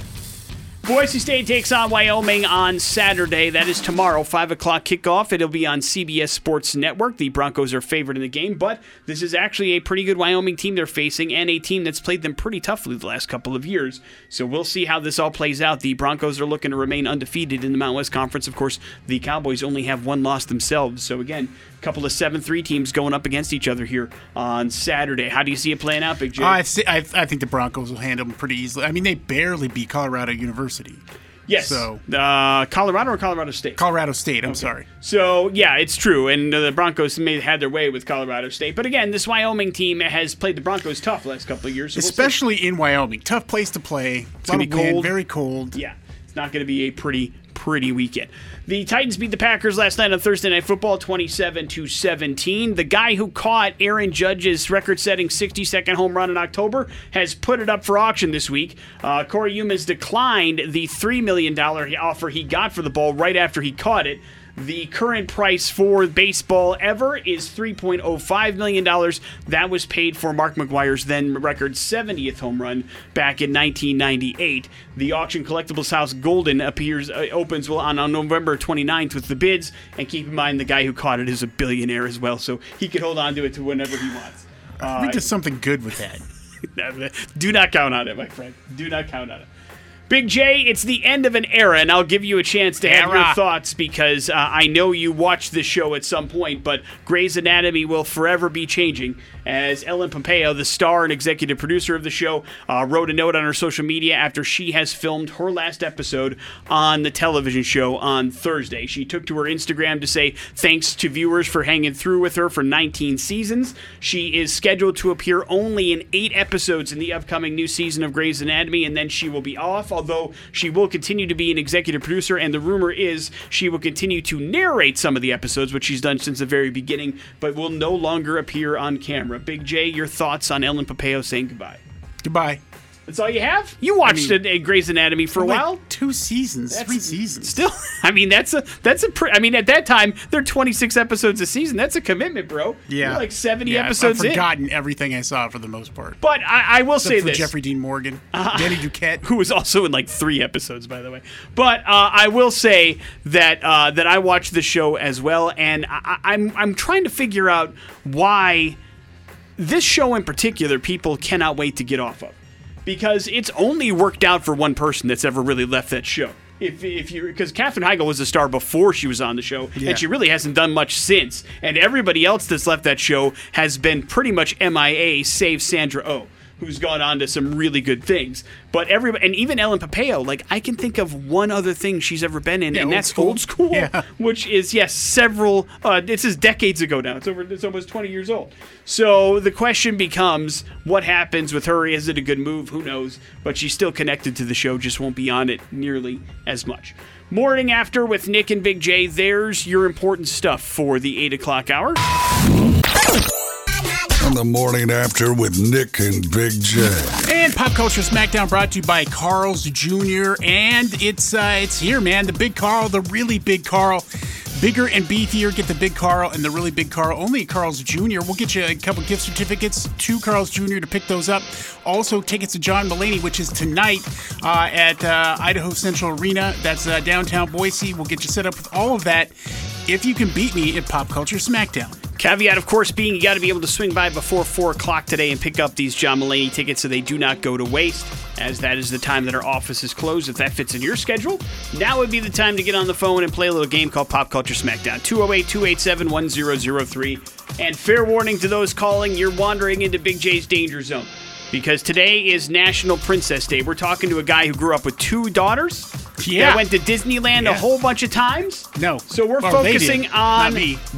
Boise State takes on Wyoming on Saturday. That is tomorrow, 5 o'clock kickoff. It'll be on CBS Sports Network. The Broncos are favored in the game, but this is actually a pretty good Wyoming team they're facing, and a team that's played them pretty toughly the last couple of years. So we'll see how this all plays out. The Broncos are looking to remain undefeated in the Mountain West Conference. Of course, the Cowboys only have one loss themselves. So again, a couple of 7-3 teams going up against each other here on Saturday. How do you see it playing out, Big J? I think the Broncos will handle them pretty easily. I mean, they barely beat Colorado University. Yes. So, Colorado or Colorado State? Colorado State, I'm sorry. So, yeah, it's true, and the Broncos may have had their way with Colorado State. But again, this Wyoming team has played the Broncos tough the last couple of years. So especially we'll in Wyoming. Tough place to play. It's going to be cold. Very cold. Yeah. It's not going to be a pretty weekend. The Titans beat the Packers last night on Thursday Night Football 27-17. The guy who caught Aaron Judge's record-setting 60-second home run in October has put it up for auction this week. Corey Humans declined the $3 million offer he got for the ball right after he caught it. The current price for baseball ever is $3.05 million. That was paid for Mark McGwire's then record 70th home run back in 1998. The auction collectibles house Golden opens on November 29th with the bids. And keep in mind, the guy who caught it is a billionaire as well, so he can hold on to it to whenever he wants. I think there's something good with that. Do not count on it, my friend. Do not count on it. Big J, it's the end of an era, and I'll give you a chance to have your thoughts because I know you watched this show at some point, but Grey's Anatomy will forever be changing as Ellen Pompeo, the star and executive producer of the show, wrote a note on her social media after she has filmed her last episode on the television show on Thursday. She took to her Instagram to say thanks to viewers for hanging through with her for 19 seasons. She is scheduled to appear only in 8 episodes in the upcoming new season of Grey's Anatomy, and then she will be off. Although she will continue to be an executive producer, and the rumor is she will continue to narrate some of the episodes, which she's done since the very beginning, but will no longer appear on camera. Big J, your thoughts on Ellen Pompeo saying goodbye? Goodbye. That's all you have? You watched Grey's Anatomy for a while? Like 2 seasons, 3 seasons. Still, I mean, at that time, there are 26 episodes a season. That's a commitment, bro. Yeah. You're like 70 episodes in. I've forgotten everything I saw for the most part. But I will say this. Jeffrey Dean Morgan, Danny Duquette. Who was also in like 3 episodes, by the way. But I will say that I watched the show as well, and I'm trying to figure out why this show in particular people cannot wait to get off of. Because it's only worked out for one person that's ever really left that show. Because Katherine Heigl was a star before she was on the show, and she really hasn't done much since. And everybody else that's left that show has been pretty much MIA, save Sandra Oh, who's gone on to some really good things. But everybody, and even Ellen Pompeo, like I can think of one other thing she's ever been in, and that's Old School, which is several. This is decades ago now. It's almost 20 years old. So the question becomes, what happens with her? Is it a good move? Who knows? But she's still connected to the show, just won't be on it nearly as much. Morning After with Nick and Big J. There's your important stuff for the 8 o'clock hour. The Morning After with Nick and Big J. And Pop Culture Smackdown brought to you by Carl's Jr. And it's here, man. The Big Carl, the really Big Carl. Bigger and beefier. Get the Big Carl and the really Big Carl. Only at Carl's Jr. We'll get you a couple gift certificates to Carl's Jr. to pick those up. Also, tickets to John Mulaney, which is tonight at Idaho Central Arena. That's downtown Boise. We'll get you set up with all of that if you can beat me at Pop Culture Smackdown. Caveat, of course, being you got to be able to swing by before 4 o'clock today and pick up these John Mulaney tickets so they do not go to waste, as that is the time that our office is closed. If that fits in your schedule, now would be the time to get on the phone and play a little game called Pop Culture Smackdown, 208-287-1003. And fair warning to those calling, you're wandering into Big J's danger zone because today is National Princess Day. We're talking to a guy who grew up with 2 daughters. Yeah. That went to Disneyland a wole bunch of times. No. So we're focusing on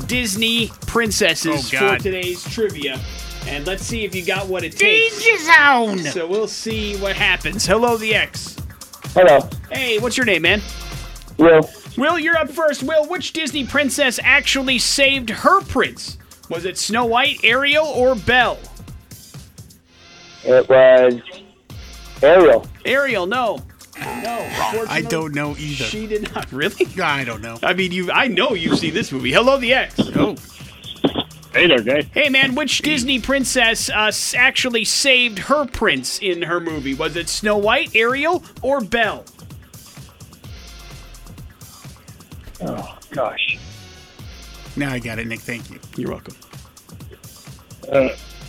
Disney princesses for today's trivia. And let's see if you got what it takes. Danger zone! So we'll see what happens. Hello, the X. Hello. Hey, what's your name, man? Will. Will, you're up first. Will, which Disney princess actually saved her prince? Was it Snow White, Ariel, or Belle? It was Ariel. Ariel, no. No, I don't know either. She did not. Really? I don't know. I mean, I know you've seen this movie. Hello, the X. Oh. Hey there, guy. Hey, man, which Disney princess actually saved her prince in her movie? Was it Snow White, Ariel, or Belle? Oh, gosh. Now I got it, Nick. Thank you. You're welcome.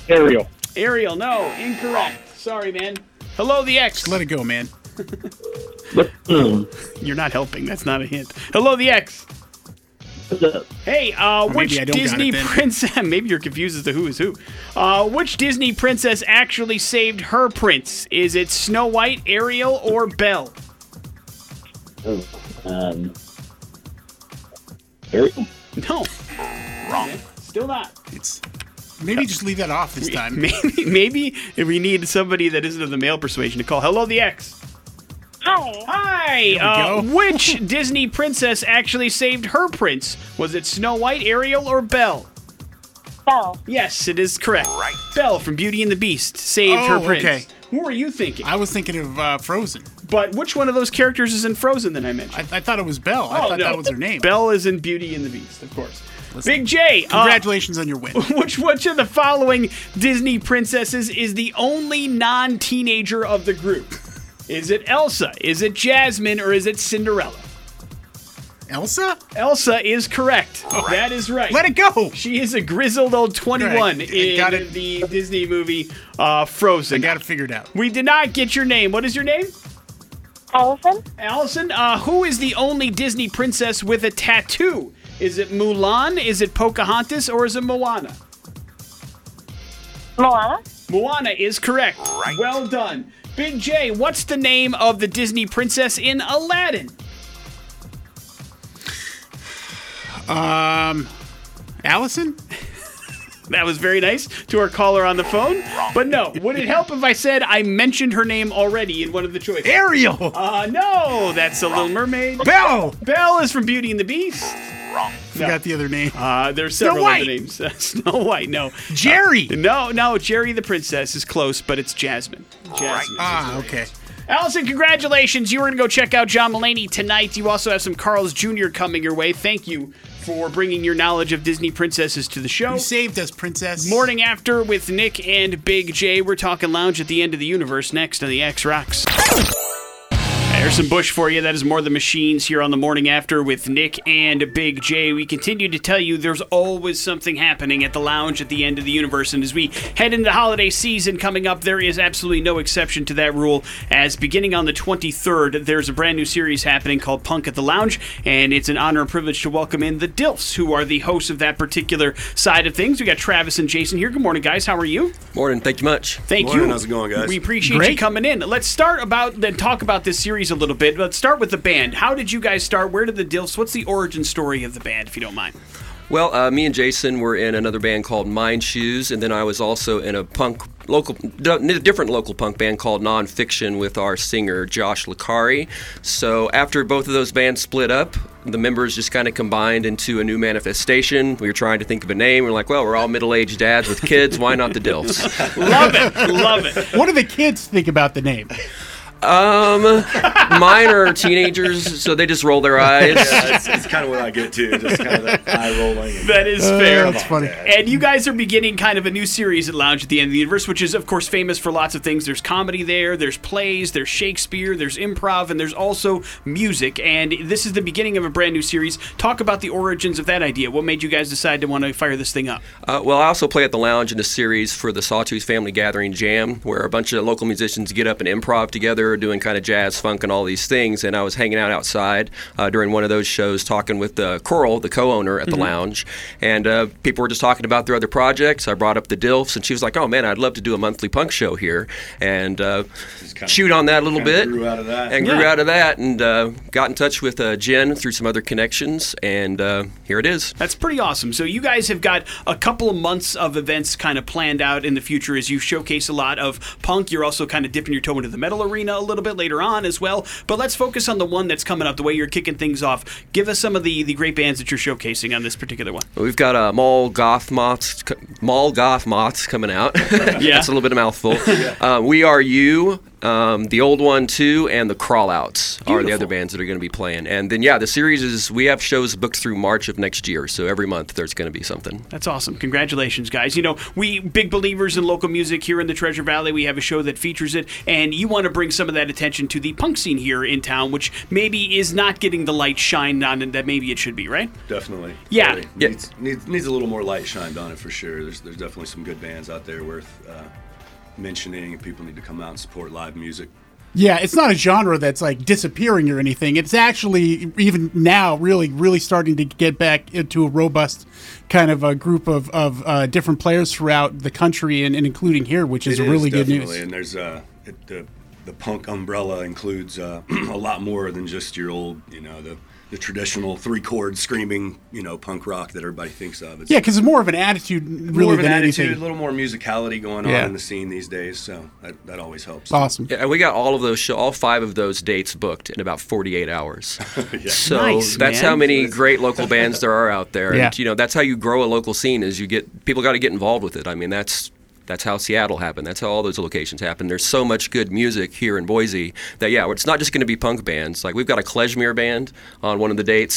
Ariel. Ariel, no. Incorrect. Sorry, man. Hello, the X. Let it go, man. You're not helping. That's not a hint. Hello, the X. Hey, which Disney princess... Maybe you're confused as to who is who. Which Disney princess actually saved her prince? Is it Snow White, Ariel, or Belle? Oh, Ariel? No. Wrong. Still not. It's... Maybe just leave that off this time. Maybe if we need somebody that isn't of the male persuasion to call. Hello, the X. Oh. Hi! Which Disney princess actually saved her prince? Was it Snow White, Ariel, or Belle? Belle. Yes, it is correct. Right. Belle from Beauty and the Beast saved her prince. Okay. What were you thinking? I was thinking of Frozen. But which one of those characters is in Frozen that I mentioned? I thought it was Belle. That was her name. Belle is in Beauty and the Beast, of course. Listen, Big J, congratulations on your win. Which of the following Disney princesses is the only non-teenager of the group? Is it Elsa? Is it Jasmine? Or is it Cinderella? Elsa? Elsa is correct. Right. That is right. Let it go. She is a grizzled old 21 in the Disney movie Frozen. I got it figured out. We did not get your name. What is your name? Allison. Allison. Who is the only Disney princess with a tattoo? Is it Mulan? Is it Pocahontas? Or is it Moana? Moana. Moana is correct. Right. Well done. Big J, what's the name of the Disney princess in Aladdin? Allison? That was very nice to our caller on the phone. But no, would it help if I said I mentioned her name already in one of the choices? Ariel! No, that's a Little Mermaid. Belle! Belle is from Beauty and the Beast. Wrong. Forgot the other name. There's several other names. Snow White, no. Jerry! No, Jerry the Princess is close, but it's Jasmine. Jasmine. Okay. Allison, congratulations. You were going to go check out John Mulaney tonight. You also have some Carl's Jr. coming your way. Thank you for bringing your knowledge of Disney princesses to the show. You saved us, princess. Morning After with Nick and Big J. We're talking Lounge at the End of the Universe next on the X Rocks. There's some Bush for you. That is More the Machines here on the Morning After with Nick and Big J. We continue to tell you there's always something happening at the Lounge at the End of the Universe. And as we head into the holiday season coming up, there is absolutely no exception to that rule. As beginning on the 23rd, there's a brand new series happening called Punk at the Lounge. And it's an honor and privilege to welcome in the Dilfs, who are the hosts of that particular side of things. We got Travis and Jason here. Good morning, guys. How are you? Morning. Thank you much. Thank you. Morning. How's it going, guys? We appreciate you coming in. Let's start talk about this series a little bit. Let's start with the band. How did you guys start? Where did the Dilfs? What's the origin story of the band, if you don't mind? Well, me and Jason were in another band called Mind Shoes, and then I was also in a different local punk band called Nonfiction with our singer Josh Licari. So after both of those bands split up, the members just kind of combined into a new manifestation. We were trying to think of a name. We were like, well, we're all middle-aged dads with kids. Why not the Dilfs? Love it. Love it. What do the kids think about the name? Mine are teenagers, so they just roll their eyes. Yeah, it's kind of what I get too, just kind of that eye rolling. That is fair. That's funny. And you guys are beginning kind of a new series at Lounge at the End of the Universe, which is, of course, famous for lots of things. There's comedy there, there's plays, there's Shakespeare, there's improv, and there's also music. And this is the beginning of a brand new series. Talk about the origins of that idea. What made you guys decide to want to fire this thing up? Well, I also play at the Lounge in the series for the Sawtooth Family Gathering Jam, where a bunch of local musicians get up and improv together, doing kind of jazz, funk, and all these things. And I was hanging out outside during one of those shows talking with Coral, the co-owner at the Lounge, and people were just talking about their other projects. I brought up the Dilfs, and she was like, oh man, I'd love to do a monthly punk show here, and chewed on that a little bit, grew out of that and got in touch with Jen through some other connections, and here it is. That's pretty awesome. So you guys have got a couple of months of events kind of planned out in the future as you showcase a lot of punk. You're also kind of dipping your toe into the metal arena a little bit later on as well, but let's focus on the one that's coming up, the way you're kicking things off. Give us some of the great bands that you're showcasing on this particular one. We've got Mall Goth Moths coming out. That's a little bit of a mouthful. We Are You, The Old One Too, and The Crawlouts are the other bands that are going to be playing. And then, the series is, we have shows booked through March of next year, so every month there's going to be something. That's awesome. Congratulations, guys. You know, we big believers in local music here in the Treasure Valley. We have a show that features it, and you want to bring some of that attention to the punk scene here in town, which maybe is not getting the light shined on it that maybe it should be, right? Definitely. Yeah. It needs a little more light shined on it for sure. There's definitely some good bands out there worth mentioning, and people need to come out and support live music. Yeah, it's not a genre that's like disappearing or anything. It's actually even now really starting to get back into a robust kind of a group of different players throughout the country and including here, which is really good news. And there's the punk umbrella includes a lot more than just your old, the traditional three-chord screaming, punk rock that everybody thinks of. It's because it's more of an attitude, a little more musicality going on in the scene these days, so that always helps. Awesome. Yeah, and we got all of those, all five of those dates booked in about 48 hours. So nice, that's how many great local bands there are out there. Yeah. And, that's how you grow a local scene, is you get people got to get involved with it. I mean, that's That's how Seattle happened. That's how all those locations happened. There's so much good music here in Boise that, yeah, it's not just going to be punk bands. Like, we've got a klezmer band on one of the dates.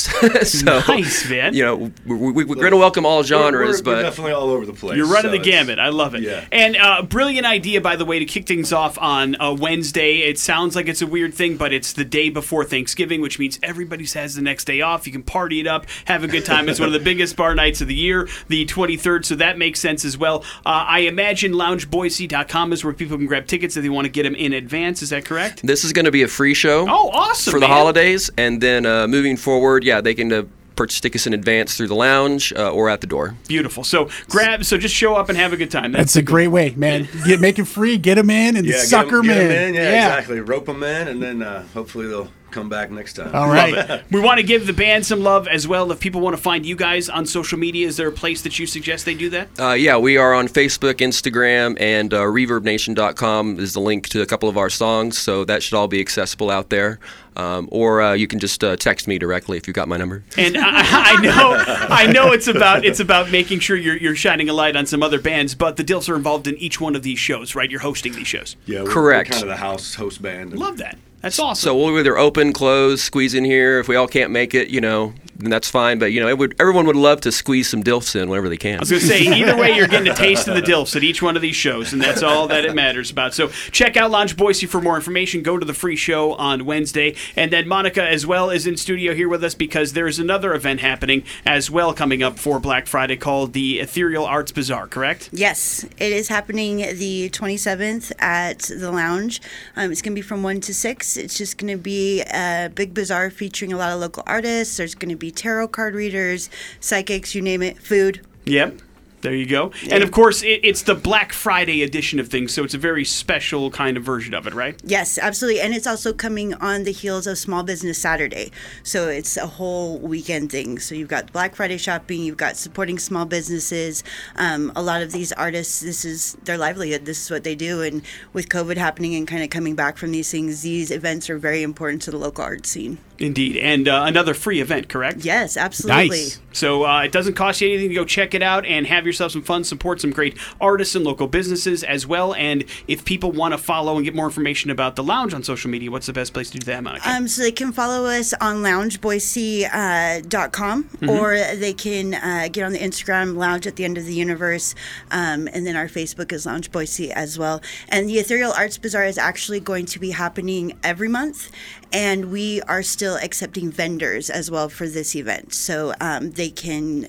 So, nice, man. You know, we're going to welcome all genres. We're definitely all over the place. You're running the gamut. I love it. Yeah. And brilliant idea, by the way, to kick things off on Wednesday. It sounds like it's a weird thing, but it's the day before Thanksgiving, which means everybody has the next day off. You can party it up, have a good time. It's one of the biggest bar nights of the year, the 23rd, so that makes sense as well. I imagine loungeboise.com is where people can grab tickets if they want to get them in advance. Is that correct? This is going to be a free show. Oh, awesome, for the holidays, and then moving forward, yeah, they can purchase tickets in advance through the lounge or at the door. Beautiful. So just show up and have a good time. That's a great way, man. Make it free, get them in, and suck them in. Yeah, exactly. Rope them in, and then hopefully they'll come back next time. All right. We want to give the band some love as well. If people want to find you guys on social media, is there a place that you suggest they do that? Yeah, we are on Facebook, Instagram, and ReverbNation.com is the link to a couple of our songs, so that should all be accessible out there. Or you can just text me directly if you've got my number. And I know it's about making sure you're shining a light on some other bands, but the Dilfs are involved in each one of these shows, right? You're hosting these shows. Yeah, correct. We're kind of the host band. Love that. That's awesome. So we'll either open, close, squeeze in here. If we all can't make it, then that's fine. But, everyone would love to squeeze some Dilfs in whenever they can. I was going to say, either way, you're getting a taste of the Dilfs at each one of these shows, and that's all that it matters about. So check out Lounge Boise for more information. Go to the free show on Wednesday. And then Monica, as well, is in studio here with us because there's another event happening as well coming up for Black Friday called the Ethereal Arts Bazaar, correct? Yes. It is happening the 27th at the Lounge. It's going to be from 1 to 6. It's just going to be a big bazaar featuring a lot of local artists. There's going to be tarot card readers, psychics, you name it, food. Yep. There you go. And, of course, it's the Black Friday edition of things, so it's a very special kind of version of it, right? Yes, absolutely. And it's also coming on the heels of Small Business Saturday, so it's a whole weekend thing. So you've got Black Friday shopping, you've got supporting small businesses. A lot of these artists, this is their livelihood. This is what they do. And with COVID happening and kind of coming back from these things, these events are very important to the local art scene. Indeed. And another free event, correct? Yes, absolutely. Nice. So it doesn't cost you anything to go check it out and have yourself some fun, support some great artists and local businesses as well. And if people want to follow and get more information about the Lounge on social media, what's the best place to do that, Monica? So they can follow us on loungeboise.com or they can get on the Instagram, Lounge at the End of the Universe, and then our Facebook is Lounge Boise as well. And the Ethereal Arts Bazaar is actually going to be happening every month, and we are still accepting vendors as well for this event. So they can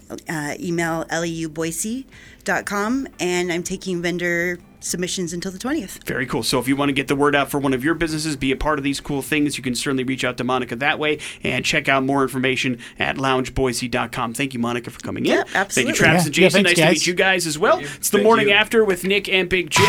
email leuboise.com, and I'm taking vendor submissions until the 20th. Very cool. So if you want to get the word out for one of your businesses, be a part of these cool things, you can certainly reach out to Monica that way, and check out more information at loungeboise.com. Thank you, Monica, for coming in. Absolutely. Thank you, Travis and Jason. Thanks, nice to meet you guys as well. It's the morning after with Nick and Big J.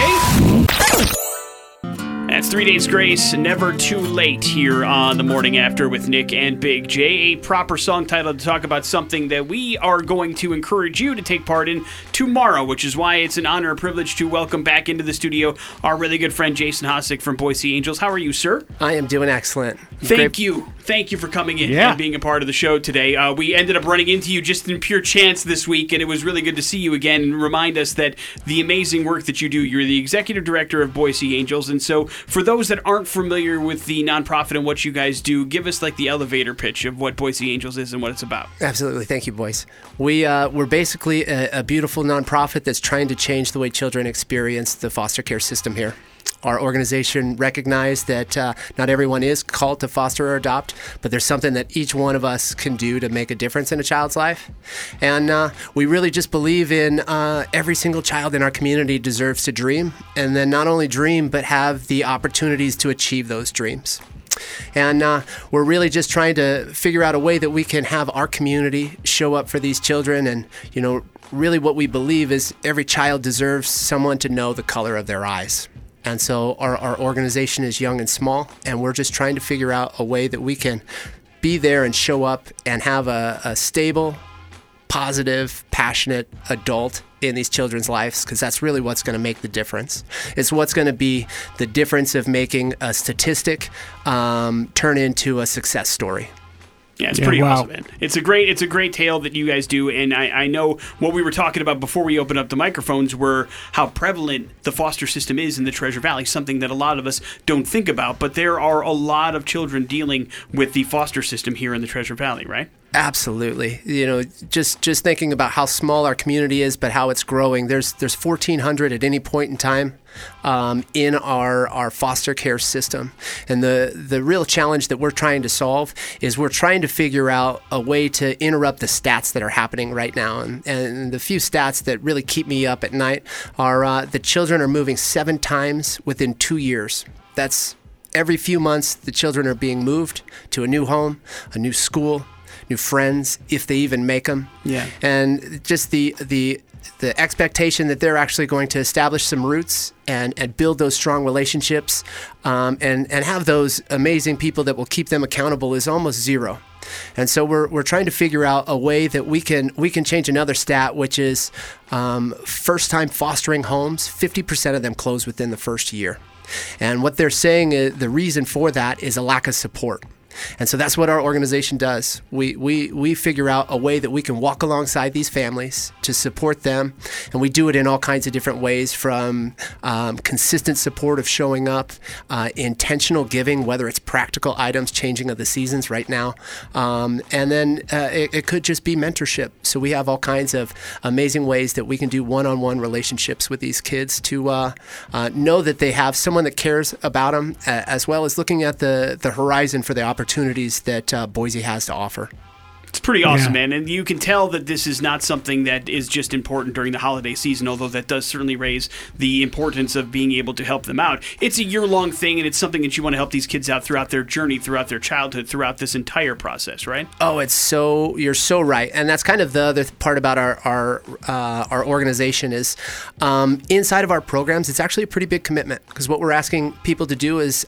That's 3 Days Grace, Never Too Late, here on The Morning After with Nick and Big J, a proper song title to talk about something that we are going to encourage you to take part in tomorrow, which is why it's an honor and privilege to welcome back into the studio our really good friend Jason Hasek from Boise Angels. How are you, sir? I am doing excellent. Thank you. Thank you for coming in and being a part of the show today. We ended up running into you just in pure chance this week, and it was really good to see you again and remind us that the amazing work that you do. You're the executive director of Boise Angels, and so for those that aren't familiar with the nonprofit and what you guys do, give us like the elevator pitch of what Boise Angels is and what it's about. Absolutely. Thank you, boys. We're basically a beautiful nonprofit that's trying to change the way children experience the foster care system here. Our organization recognized that not everyone is called to foster or adopt, but there's something that each one of us can do to make a difference in a child's life. And we really just believe in every single child in our community deserves to dream, and then not only dream, but have the opportunities to achieve those dreams. And we're really just trying to figure out a way that we can have our community show up for these children. And, really what we believe is every child deserves someone to know the color of their eyes. And so our organization is young and small, and we're just trying to figure out a way that we can be there and show up and have a stable, positive, passionate adult in these children's lives, because that's really what's going to make the difference. It's what's going to be the difference of making a statistic turn into a success story. Yeah, it's pretty awesome, man. It's a great tale that you guys do, and I know what we were talking about before we opened up the microphones were how prevalent the foster system is in the Treasure Valley, something that a lot of us don't think about, but there are a lot of children dealing with the foster system here in the Treasure Valley, right? Absolutely. You know, just thinking about how small our community is, but how it's growing. There's 1,400 at any point in time in our foster care system. And the real challenge that we're trying to solve is we're trying to figure out a way to interrupt the stats that are happening right now. And the few stats that really keep me up at night are the children are moving 7 times within 2 years. That's every few months the children are being moved to a new home, a new school, new friends, if they even make them. Yeah. And just the expectation that they're actually going to establish some roots and build those strong relationships and have those amazing people that will keep them accountable is almost zero. And so we're trying to figure out a way that we can change another stat, which is first-time fostering homes, 50% of them close within the first year. And what they're saying is the reason for that is a lack of support. And so that's what our organization does. We figure out a way that we can walk alongside these families to support them, and we do it in all kinds of different ways, from consistent support of showing up, intentional giving, whether it's practical items, changing of the seasons right now, and then it could just be mentorship. So we have all kinds of amazing ways that we can do one-on-one relationships with these kids to know that they have someone that cares about them, as well as looking at the horizon for the opportunities that Boise has to offer. It's pretty awesome, man. And you can tell that this is not something that is just important during the holiday season, although that does certainly raise the importance of being able to help them out. It's a year-long thing, and it's something that you want to help these kids out throughout their journey, throughout their childhood, throughout this entire process, right? Oh, you're so right. And that's kind of the other part about our organization is inside of our programs, it's actually a pretty big commitment, because what we're asking people to do is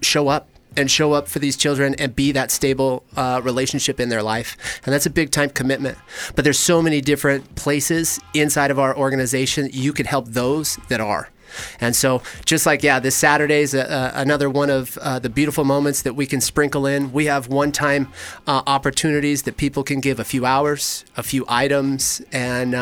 show up. And show up for these children and be that stable relationship in their life. And that's a big time commitment. But there's so many different places inside of our organization you can help those that are. And so just like, this Saturday is another one of the beautiful moments that we can sprinkle in. We have one-time opportunities that people can give a few hours, a few items, and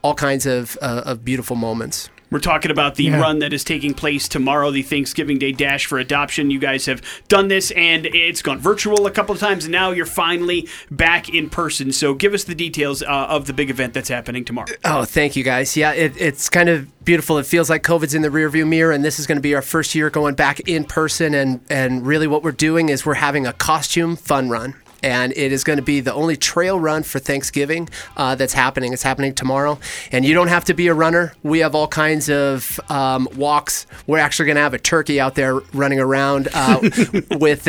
all kinds of beautiful moments. We're talking about the run that is taking place tomorrow, the Thanksgiving Day Dash for Adoption. You guys have done this, and it's gone virtual a couple of times, and now you're finally back in person. So give us the details of the big event that's happening tomorrow. Oh, thank you, guys. Yeah, it's kind of beautiful. It feels like COVID's in the rearview mirror, and this is going to be our first year going back in person. And really what we're doing is we're having a costume fun run. And it is going to be the only trail run for Thanksgiving that's happening. It's happening tomorrow. And you don't have to be a runner. We have all kinds of walks. We're actually going to have a turkey out there running around with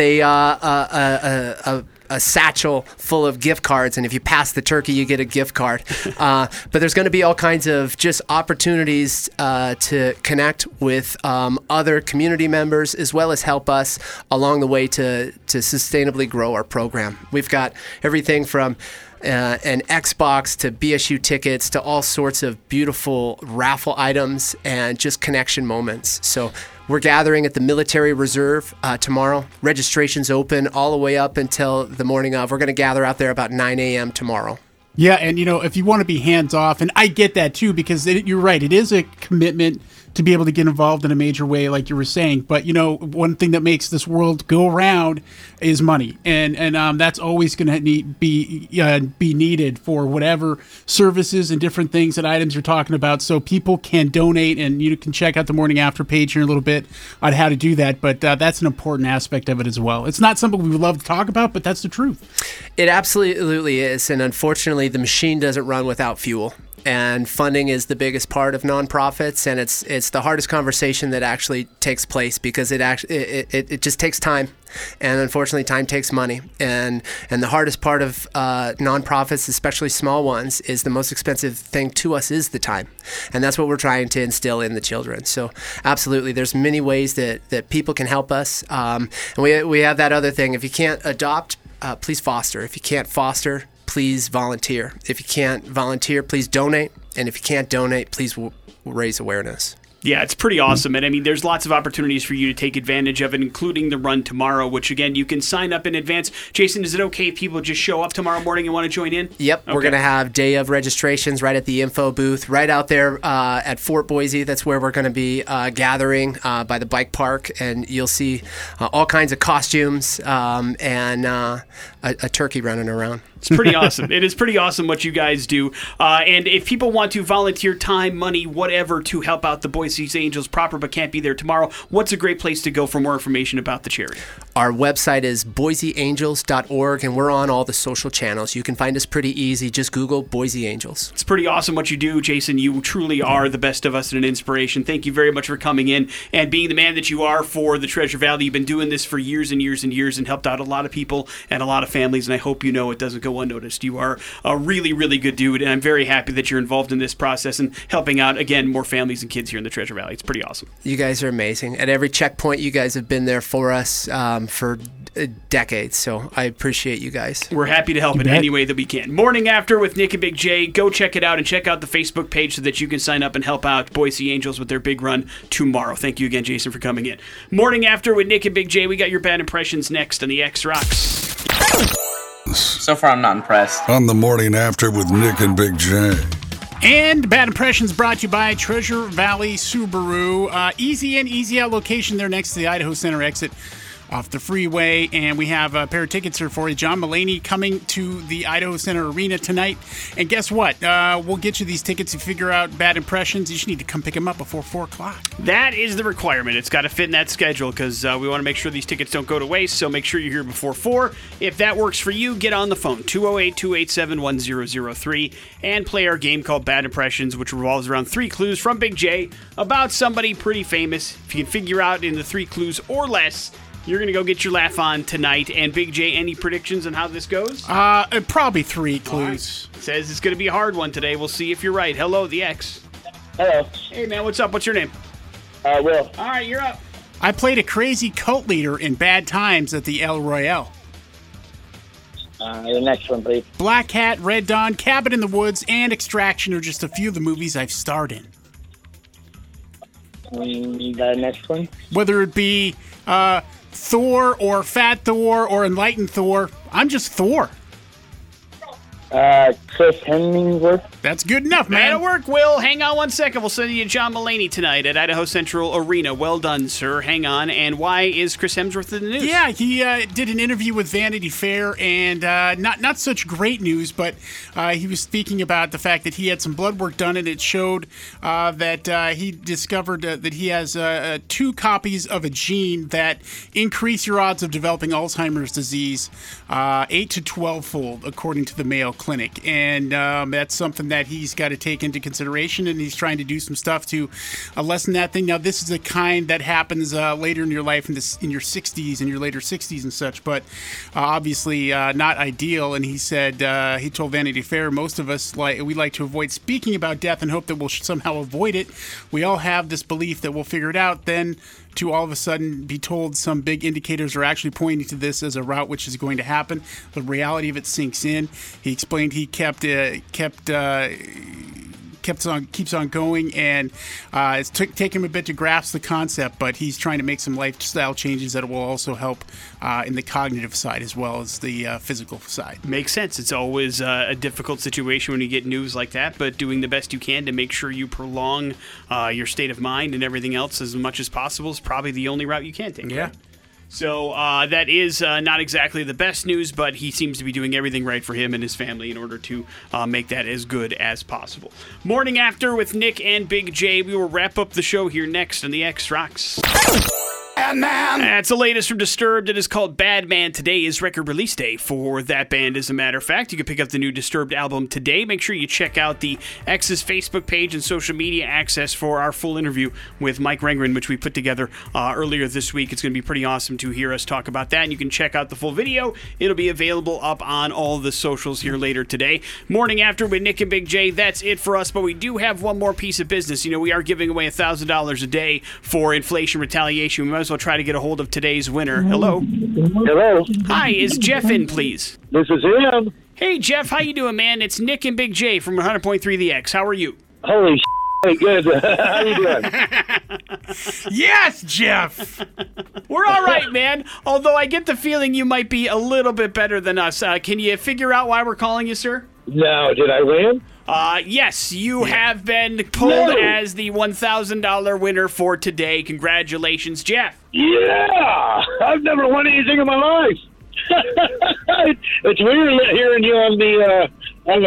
a satchel full of gift cards, and if you pass the turkey, you get a gift card. But there's going to be all kinds of just opportunities to connect with other community members, as well as help us along the way to sustainably grow our program. We've got everything from an Xbox to BSU tickets to all sorts of beautiful raffle items and just connection moments. So we're gathering at the Military Reserve tomorrow. Registration's open all the way up until the morning of. We're going to gather out there about 9 a.m. tomorrow. Yeah, and you know, if you want to be hands-off, and I get that too, because you're right, it is a commitment to be able to get involved in a major way, like you were saying. But you know, one thing that makes this world go round is money, and that's always going to be needed for whatever services and different things and items you're talking about. So people can donate, and you can check out the Morning After page here in a little bit on how to do that. But that's an important aspect of it as well. It's not something we would love to talk about, but that's the truth. It absolutely is, and unfortunately, the machine doesn't run without fuel. And funding is the biggest part of nonprofits, and it's the hardest conversation that actually takes place, because it just takes time, and unfortunately time takes money, and the hardest part of nonprofits, especially small ones, is the most expensive thing to us is the time, and that's what we're trying to instill in the children. So absolutely, there's many ways that people can help us, and we have that other thing. If you can't adopt, please foster. If you can't foster, please volunteer. If you can't volunteer, please donate. And if you can't donate, please raise awareness. Yeah, it's pretty awesome. And I mean, there's lots of opportunities for you to take advantage of it, including the run tomorrow, which again, you can sign up in advance. Jason, is it okay if people just show up tomorrow morning and want to join in? Yep. Okay. We're going to have day of registrations right at the info booth, right out there at Fort Boise. That's where we're going to be gathering by the bike park. And you'll see all kinds of costumes and a turkey running around. It's pretty awesome. It is pretty awesome what you guys do. And if people want to volunteer time, money, whatever to help out the Boise Angels proper but can't be there tomorrow, what's a great place to go for more information about the charity? Our website is boiseangels.org, and we're on all the social channels. You can find us pretty easy. Just Google Boise Angels. It's pretty awesome what you do, Jason. You truly are the best of us and an inspiration. Thank you very much for coming in and being the man that you are for the Treasure Valley. You've been doing this for years and years and years and helped out a lot of people and a lot of families, and I hope you know it doesn't go unnoticed. You are a really, really good dude, and I'm very happy that you're involved in this process and helping out, again, more families and kids here in the Treasure Valley. It's pretty awesome. You guys are amazing. At every checkpoint, you guys have been there for us for decades, so I appreciate you guys. We're happy to help in any way that we can. Morning After with Nick and Big J. Go check it out and check out the Facebook page so that you can sign up and help out Boise Angels with their big run tomorrow. Thank you again, Jason, for coming in. Morning After with Nick and Big J. We got your bad impressions next on the X Rocks. So far, I'm not impressed. On the Morning After with Nick and Big J. And Bad Impressions brought to you by Treasure Valley Subaru. Easy in, easy out location there next to the Idaho Center exit off the freeway. And we have a pair of tickets here for you. John Mulaney coming to the Idaho Center Arena tonight. And guess what? We'll get you these tickets. You figure out Bad Impressions. You just need to come pick them up before 4 o'clock. That is the requirement. It's got to fit in that schedule because we want to make sure these tickets don't go to waste. So make sure you're here before 4. If that works for you, get on the phone. 208-287-1003 and play our game called Bad Impressions, which revolves around 3 clues from Big J about somebody pretty famous. If you can figure out in the 3 clues or less, you're going to go get your laugh on tonight. And Big J, any predictions on how this goes? Probably 3 clues. Right. Says it's going to be a hard one today. We'll see if you're right. Hello, the X. Hello. Hey, man, what's up? What's your name? Will. All right, you're up. I played a crazy cult leader in Bad Times at the El Royale. The next one, please. Black Hat, Red Dawn, Cabin in the Woods, and Extraction are just a few of the movies I've starred in. The next one? Whether it be... Thor or Fat Thor or Enlightened Thor. I'm just Thor. Chris Hemsworth. That's good enough, man. That'll work, Will. Hang on one second. We'll send you John Mulaney tonight at Idaho Central Arena. Well done, sir. Hang on. And why is Chris Hemsworth in the news? Yeah, he did an interview with Vanity Fair, and not such great news, but he was speaking about the fact that he had some blood work done, and it showed that he discovered that he has 2 copies of a gene that increase your odds of developing Alzheimer's disease 8 to 12-fold, according to the Mayo Clinic. And that's something that he's got to take into consideration, and he's trying to do some stuff to lessen that thing. Now, this is the kind that happens later in your life, in your 60s, in your later 60s and such, but obviously not ideal. And he said, he told Vanity Fair, most of us, we like to avoid speaking about death and hope that we'll somehow avoid it. We all have this belief that we'll figure it out, then to all of a sudden be told some big indicators are actually pointing to this as a route which is going to happen. The reality of it sinks in. He explained he keeps on going, and it's taken him a bit to grasp the concept, but he's trying to make some lifestyle changes that will also help in the cognitive side as well as the physical side. Makes sense. It's always a difficult situation when you get news like that, but doing the best you can to make sure you prolong your state of mind and everything else as much as possible is probably the only route you can take. Yeah. Right? So that is not exactly the best news, but he seems to be doing everything right for him and his family in order to make that as good as possible. Morning After with Nick and Big J. We will wrap up the show here next on the X Rocks. That's the latest from Disturbed. It is called Bad Man. Today is record release day for that band, as a matter of fact. You can pick up the new Disturbed album today. Make sure you check out the X's Facebook page and social media access for our full interview with Mike Rengren, which we put together earlier this week. It's going to be pretty awesome to hear us talk about that, and you can check out the full video. It'll be available up on all the socials here later today. Morning After with Nick and Big J. That's it for us, but we do have one more piece of business. You know, we are giving away $1,000 a day for inflation retaliation. We might as well try to get a hold of today's winner. Hello. Hello. Hi, is Jeff in, please? This is him. Hey, Jeff, how you doing, man? It's Nick and Big J from 100.3 The X. How are you? Holy Hey, good. How you doing? Yes, Jeff. We're all right, man. Although I get the feeling you might be a little bit better than us. Can you figure out why we're calling you, sir? No. Did I win? Yes, you have been pulled as the $1,000 winner for today. Congratulations, Jeff. Yeah. I've never won anything in my life. It's weird hearing you on the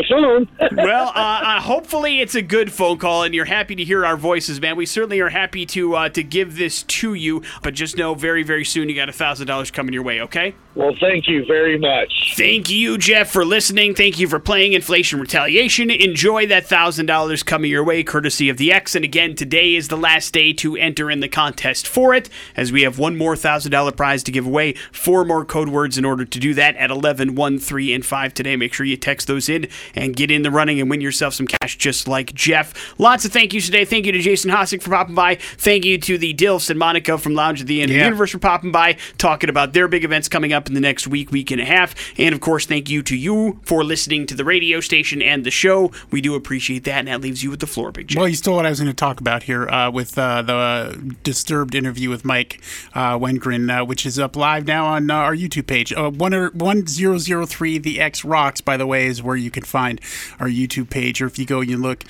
phone. Well, hopefully it's a good phone call, and you're happy to hear our voices, man. We certainly are happy to give this to you, but just know very, very soon you got $1,000 coming your way, okay? Well, thank you very much. Thank you, Jeff, for listening. Thank you for playing Inflation Retaliation. Enjoy that $1,000 coming your way, courtesy of the X. And again, today is the last day to enter in the contest for it, as we have one more $1,000 prize to give away, four more code words in order to do that at 11, 1, 3, and 5 today. Make sure you text those in and get in the running and win yourself some cash just like Jeff. Lots of thank yous today. Thank you to Jason Hasek for popping by. Thank you to the Dilfs and Monica from Lounge at the End of the Universe for popping by, talking about their big events coming up in the next week, week and a half. And, of course, thank you to you for listening to the radio station and the show. We do appreciate that, and that leaves you with the floor, Big J. Well, you stole what I was going to talk about here with the Disturbed interview with Mike Wendgren, which is up live now on our YouTube page. 1003 The X Rocks, by the way, is where you can find our YouTube page, or if you go and you look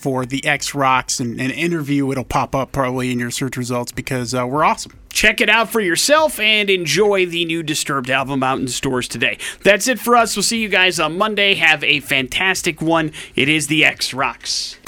for The X Rocks and an interview, it'll pop up probably in your search results because we're awesome. Check it out for yourself and enjoy the new Disturbed album out in stores today. That's it for us. We'll see you guys on Monday. Have a fantastic one. It is The X Rocks.